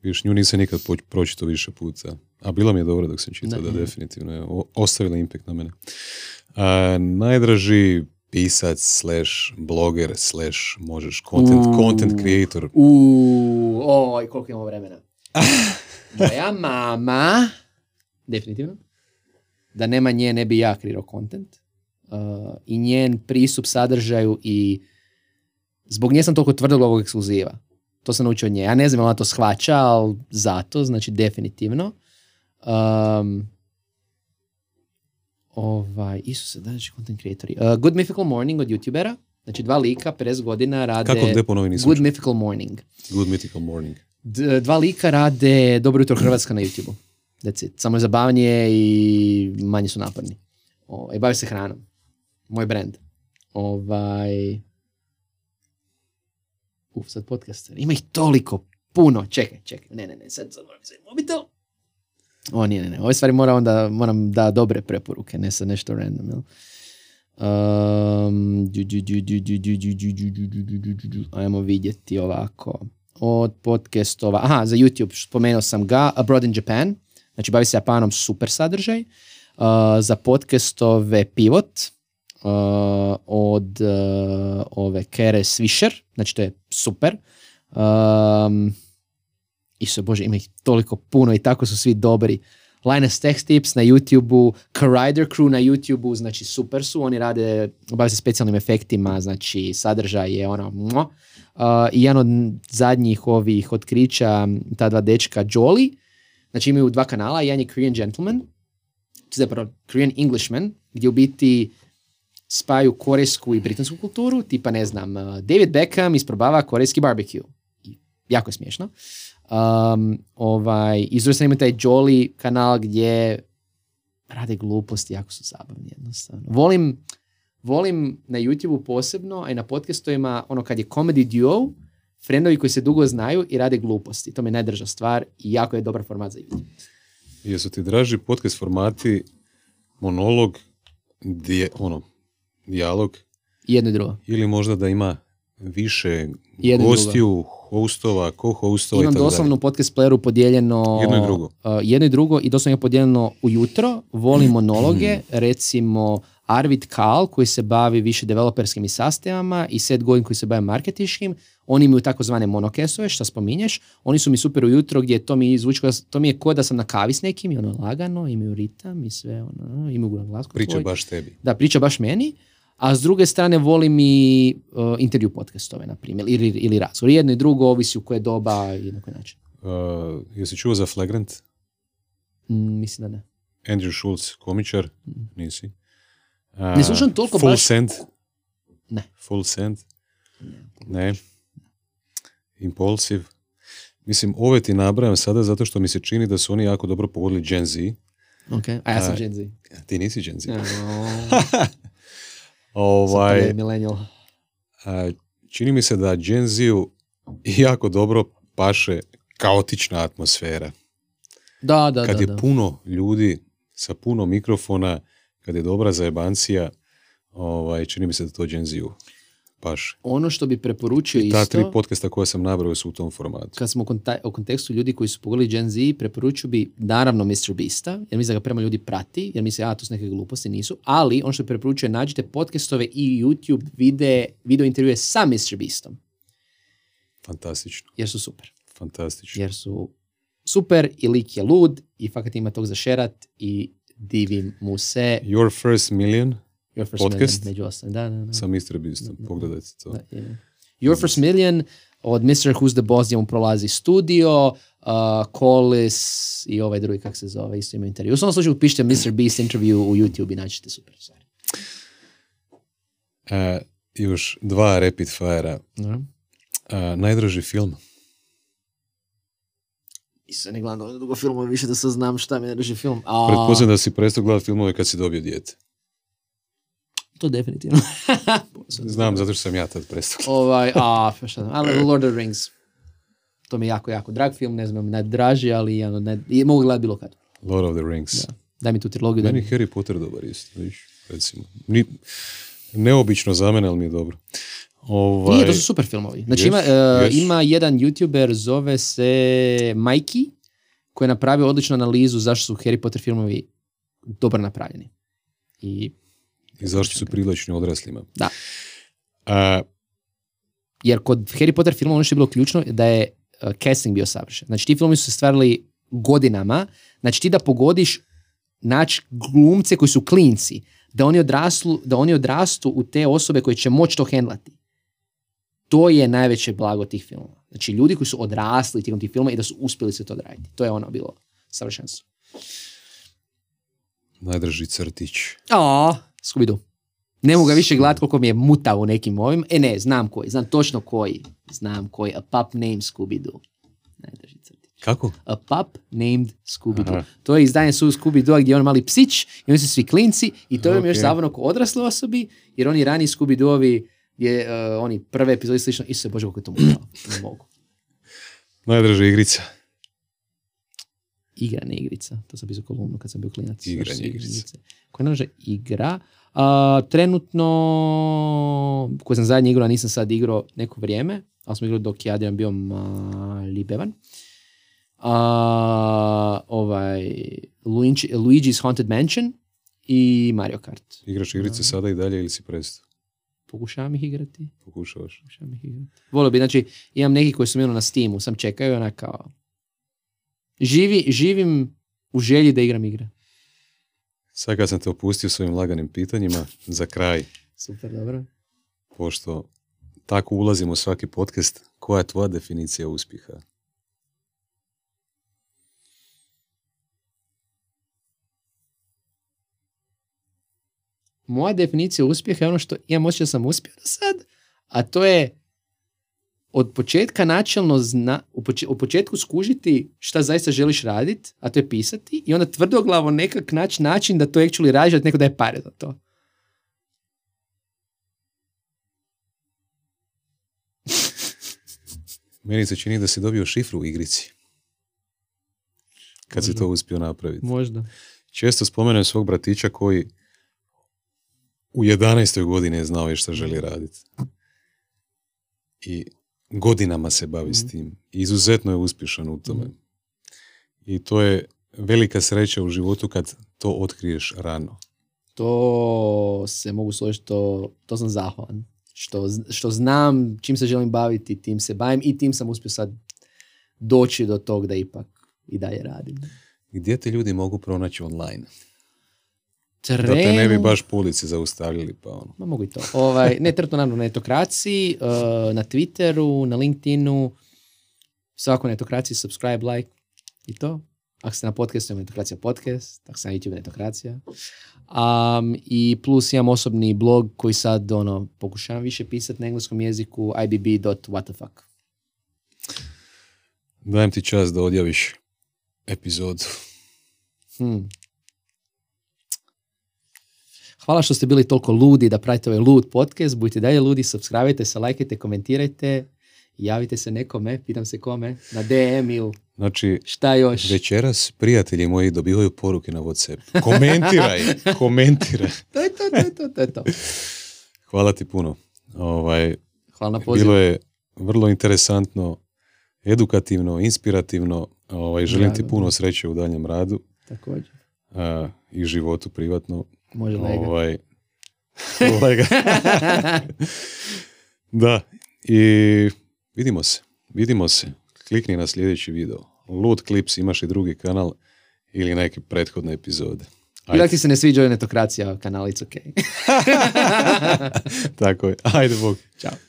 Viš, nju nisam nikad pročito više puta. A bila mi je dobra dok sam čitao, da, definitivno je ostavila impact na mene. Najdraži pisac /bloger možeš content creator. Koliko imamo vremena. Moja mama, definitivno, da nema nje ne bi ja kreirao content. I njen pristup sadržaju i zbog nje sam toliko tvrdoglavog ekskluziva. To sam naučio od nje. Ja ne znam, ona to shvaća, ali zato, znači definitivno. Isuse, da neći content creatori. Good Mythical Morning od YouTubera. Znači 2 lika, 50 godina rade... Kako gde ponovi nisam? Good Mythical Morning. Good Mythical Morning. 2 lika rade Dobro jutro Hrvatska na YouTubeu. That's it. Samo je zabavnije i manje su napadni. I bavi se hranom. Moj brand. Sad podcaster. Ima ih toliko puno. Čekaj. Ne, sad moram izvedi mobitel. Ne. Ove stvari moram da dobre preporuke, ne sad nešto random, jel? Ajmo vidjeti ovako. Od podcastova. Za YouTube spomenuo sam ga. Abroad in Japan. Znači, bavi se Japanom, super sadržaj. Za podcastove Pivot. Od ove Kere Swisher, znači to je super. Iso Bože, ima ih toliko puno i tako su svi dobri. Linus Tech Tips na YouTube-u, Carider Crew na YouTube-u, znači super su, oni rade, bave se specijalnim efektima, znači sadržaj je ono... I jedan od zadnjih ovih otkrića, ta dva dečka Jolly, Znači imaju dva kanala, jedan je Korean Gentleman, zapravo Korean Englishman, gdje u biti spaju korejsku i britansku kulturu, tipa ne znam, David Beckham isprobava korejski barbecue. Jako je smiješno. I s druge strane imaju taj Jolly kanal gdje rade gluposti, jako su zabavni jednostavno. Volim na YouTube-u posebno, a i na podcastovima, ono kad je comedy duo, friendovi koji se dugo znaju i rade gluposti. To mi je najdraža stvar i jako je dobar format za YouTube. Jesu ti draži podcast formati monolog, dijalog? Jedno i drugo. Ili možda da ima više gostiju, hostova, co-hostova i tako dalje. Imam doslovno u podcast playeru podijeljeno jedno i drugo i doslovno je podijeljeno ujutro. Volim monologe, recimo Arvid Kahl koji se bavi više developerskim i SaaS temama i Seth Godin koji se bavi marketiškim. Oni imaju takozvane monokesove, što spominješ. Oni su mi super ujutro gdje to mi zvuči, to mi je ko da sam na kavi s nekim i ono lagano, imaju ritam i sve ono, imaju glasku. Priča baš tebi. Da, priča baš meni. A s druge strane volim i intervju podcastove, na primjer, ili razgovor. Jedno i drugo, ovisi u koje doba i na koji način. Jesi čuo za Flagrant? Mislim da ne. Andrew Schultz, komičar? Nisi. Ne slušam toliko baš... Full Send? Ne. Impulsive. Mislim, ove ti nabrajam sada zato što mi se čini da su oni jako dobro pogodili Gen Z. Okay. A ja sam Gen Z. Ti nisi Gen Z. Čini mi se da Gen Z-u jako dobro paše kaotična atmosfera. Kad je puno ljudi sa puno mikrofona, kad je dobra zajebancija, čini mi se da to Gen Z-u paše. Ono što bi preporučio isto... Ta tri podcasta koje sam nabrao su u tom formatu. Kad smo o kontekstu ljudi koji su pogledali Gen Z, preporučio bi naravno Mr. Beasta, jer mislim da ga prema ljudi prati, jer mislim da to su neke gluposti, nisu, ali ono što bi preporučio je nađite podcastove i YouTube video intervjue sa Mr. Beastom. Fantastično. Jer su super. Fantastično. Jer su super i lik je lud i fakat ima tog za šerat i divim mu se. Your First Million? Podcast sa Mr. Beastom, pogledajte to. Your First Million od Mr. Who's the Boss, gdje mu prolazi studio, Collis i ovaj drugi, kak se zove, isto ima intervju. U svom slučaju pišite Mr. Beast intervju u YouTube i naćete super stvari. Još dva rapid fire-a. Najdraži film? Isto ne gledam dugo filmove, više da se znam šta mi najdraži film. Pretpostavljam da si prestao gledati filmove kad si dobio dijete. To definitivno. Znam, zato što sam ja tad prestao. Ali Lord of the Rings. To mi je jako, jako drag film, ne znam, mi najdraži, ali mogu gledati bilo kad. Lord of the Rings. Daj mi tu trilogiju. Meni Harry Potter dobar isto, vidiš, recimo. Neobično za mene, ali mi je dobro. Nije, to su super filmovi. Znači ima jedan YouTuber, zove se Mikey, koji je napravio odličnu analizu zašto su Harry Potter filmovi dobro napravljeni. I zašto su privlačni odraslima. Da. Jer kod Harry Potter filma ono što je bilo ključno je da je casting bio savršen. Znači ti filmi su se stvarali godinama. Znači ti da pogodiš naći glumce koji su klinci, da oni odrastu u te osobe koje će moći to hendlati. To je najveće blago tih filmova. Znači ljudi koji su odrasli tijekom tih filma i da su uspjeli se to odraditi. To je ono bilo savršenstvo. Najdraži crtić. Scooby-Doo. Ne mogu ga više gledati koliko mi je mutao u nekim ovim. Znam točno koji. A Pup Named Scooby-Doo. Najdraži crtić. Kako? A Pup Named Scooby-Doo. To je izdanje su Scooby-Doo gdje je on mali psić i oni su svi klinci i to je mi još zabavno ko odrasle osobi jer oni rani Scooby-Doovi gdje oni prve epizodi slično. Isuse Bože, kako je to mutao. Ne mogu. Najdraža igrica. Igranje igrica. To sam pisao kolumnu kad sam bio klinac. Igranje igrice. Koja naša igra? Trenutno, koju sam zadnji igrao, a nisam sad igrao neko vrijeme, ali sam igrao dok je Adrian bio mali beban. Luigi's Haunted Mansion i Mario Kart. Igraš igrice sada i dalje ili si prestao? Pokušavam ih igrati. Pokušavaš? Pokušavam ih igrati. Volio bi, znači, imam neki koji su mi na Steamu, sam čekaju ona kao živim u želji da igram igre. Sad kad sam te opustio svojim laganim pitanjima, za kraj. Super, dobro. Pošto tako ulazimo u svaki podcast, koja je tvoja definicija uspjeha? moja definicija uspjeha je ono što imam osjećaj da sam uspio do sad, a to je od početka načelno u početku skužiti šta zaista želiš raditi, a to je pisati, i onda tvrdoglavo nekak naći način da to actually radiš, da neko daje pare za to. Meni se čini da si dobio šifru u igrici. Kad si to uspio napraviti. Možda. Često spomenem svog bratića koji u 11. godini je znao šta želi raditi. I godinama se bavi s tim. Izuzetno je uspješan u tome. I to je velika sreća u životu kad to otkriješ rano. To se mogu složiti, to sam zahvalan. Što znam, čim se želim baviti, tim se bavim i tim sam uspio sad doći do tog da ipak i dalje radim. Gdje te ljudi mogu pronaći online? Da te ne bi baš po ulici zaustavljali, pa ono. Ma mogu i to. Trenutno naravno na Netokraciji, na Twitteru, na LinkedInu, svako na Netokraciji, subscribe, like i to. Ako ste na podcastu, imam Netokracija podcast, ako ste na YouTube, Netokracija. I plus imam osobni blog koji sad pokušavam više pisati na engleskom jeziku, ibb.wtf. Dajem ti čas da odjaviš epizodu. Hvala što ste bili toliko ludi da pratite ovaj lud podcast. Budite dalje ludi, subscribe-ajte se, lajkajte, komentirajte. Javite se nekome, pitam se kome, na DM ili šta još. Znači, večeras prijatelji moji dobivaju poruke na WhatsApp. Komentiraj. To je to. Hvala ti puno. Hvala na pozivu. Bilo je vrlo interesantno, edukativno, inspirativno. Želim ti puno sreće u daljem radu. Također. I životu privatno. Može lega. Lega. Da. I vidimo se, klikni na sljedeći video, Lud Clips, imaš i drugi kanal ili neke prethodne epizode. Ili ti se ne sviđa Netokracija kanal, it's okay. Tako je, ajde Bog. Ćao.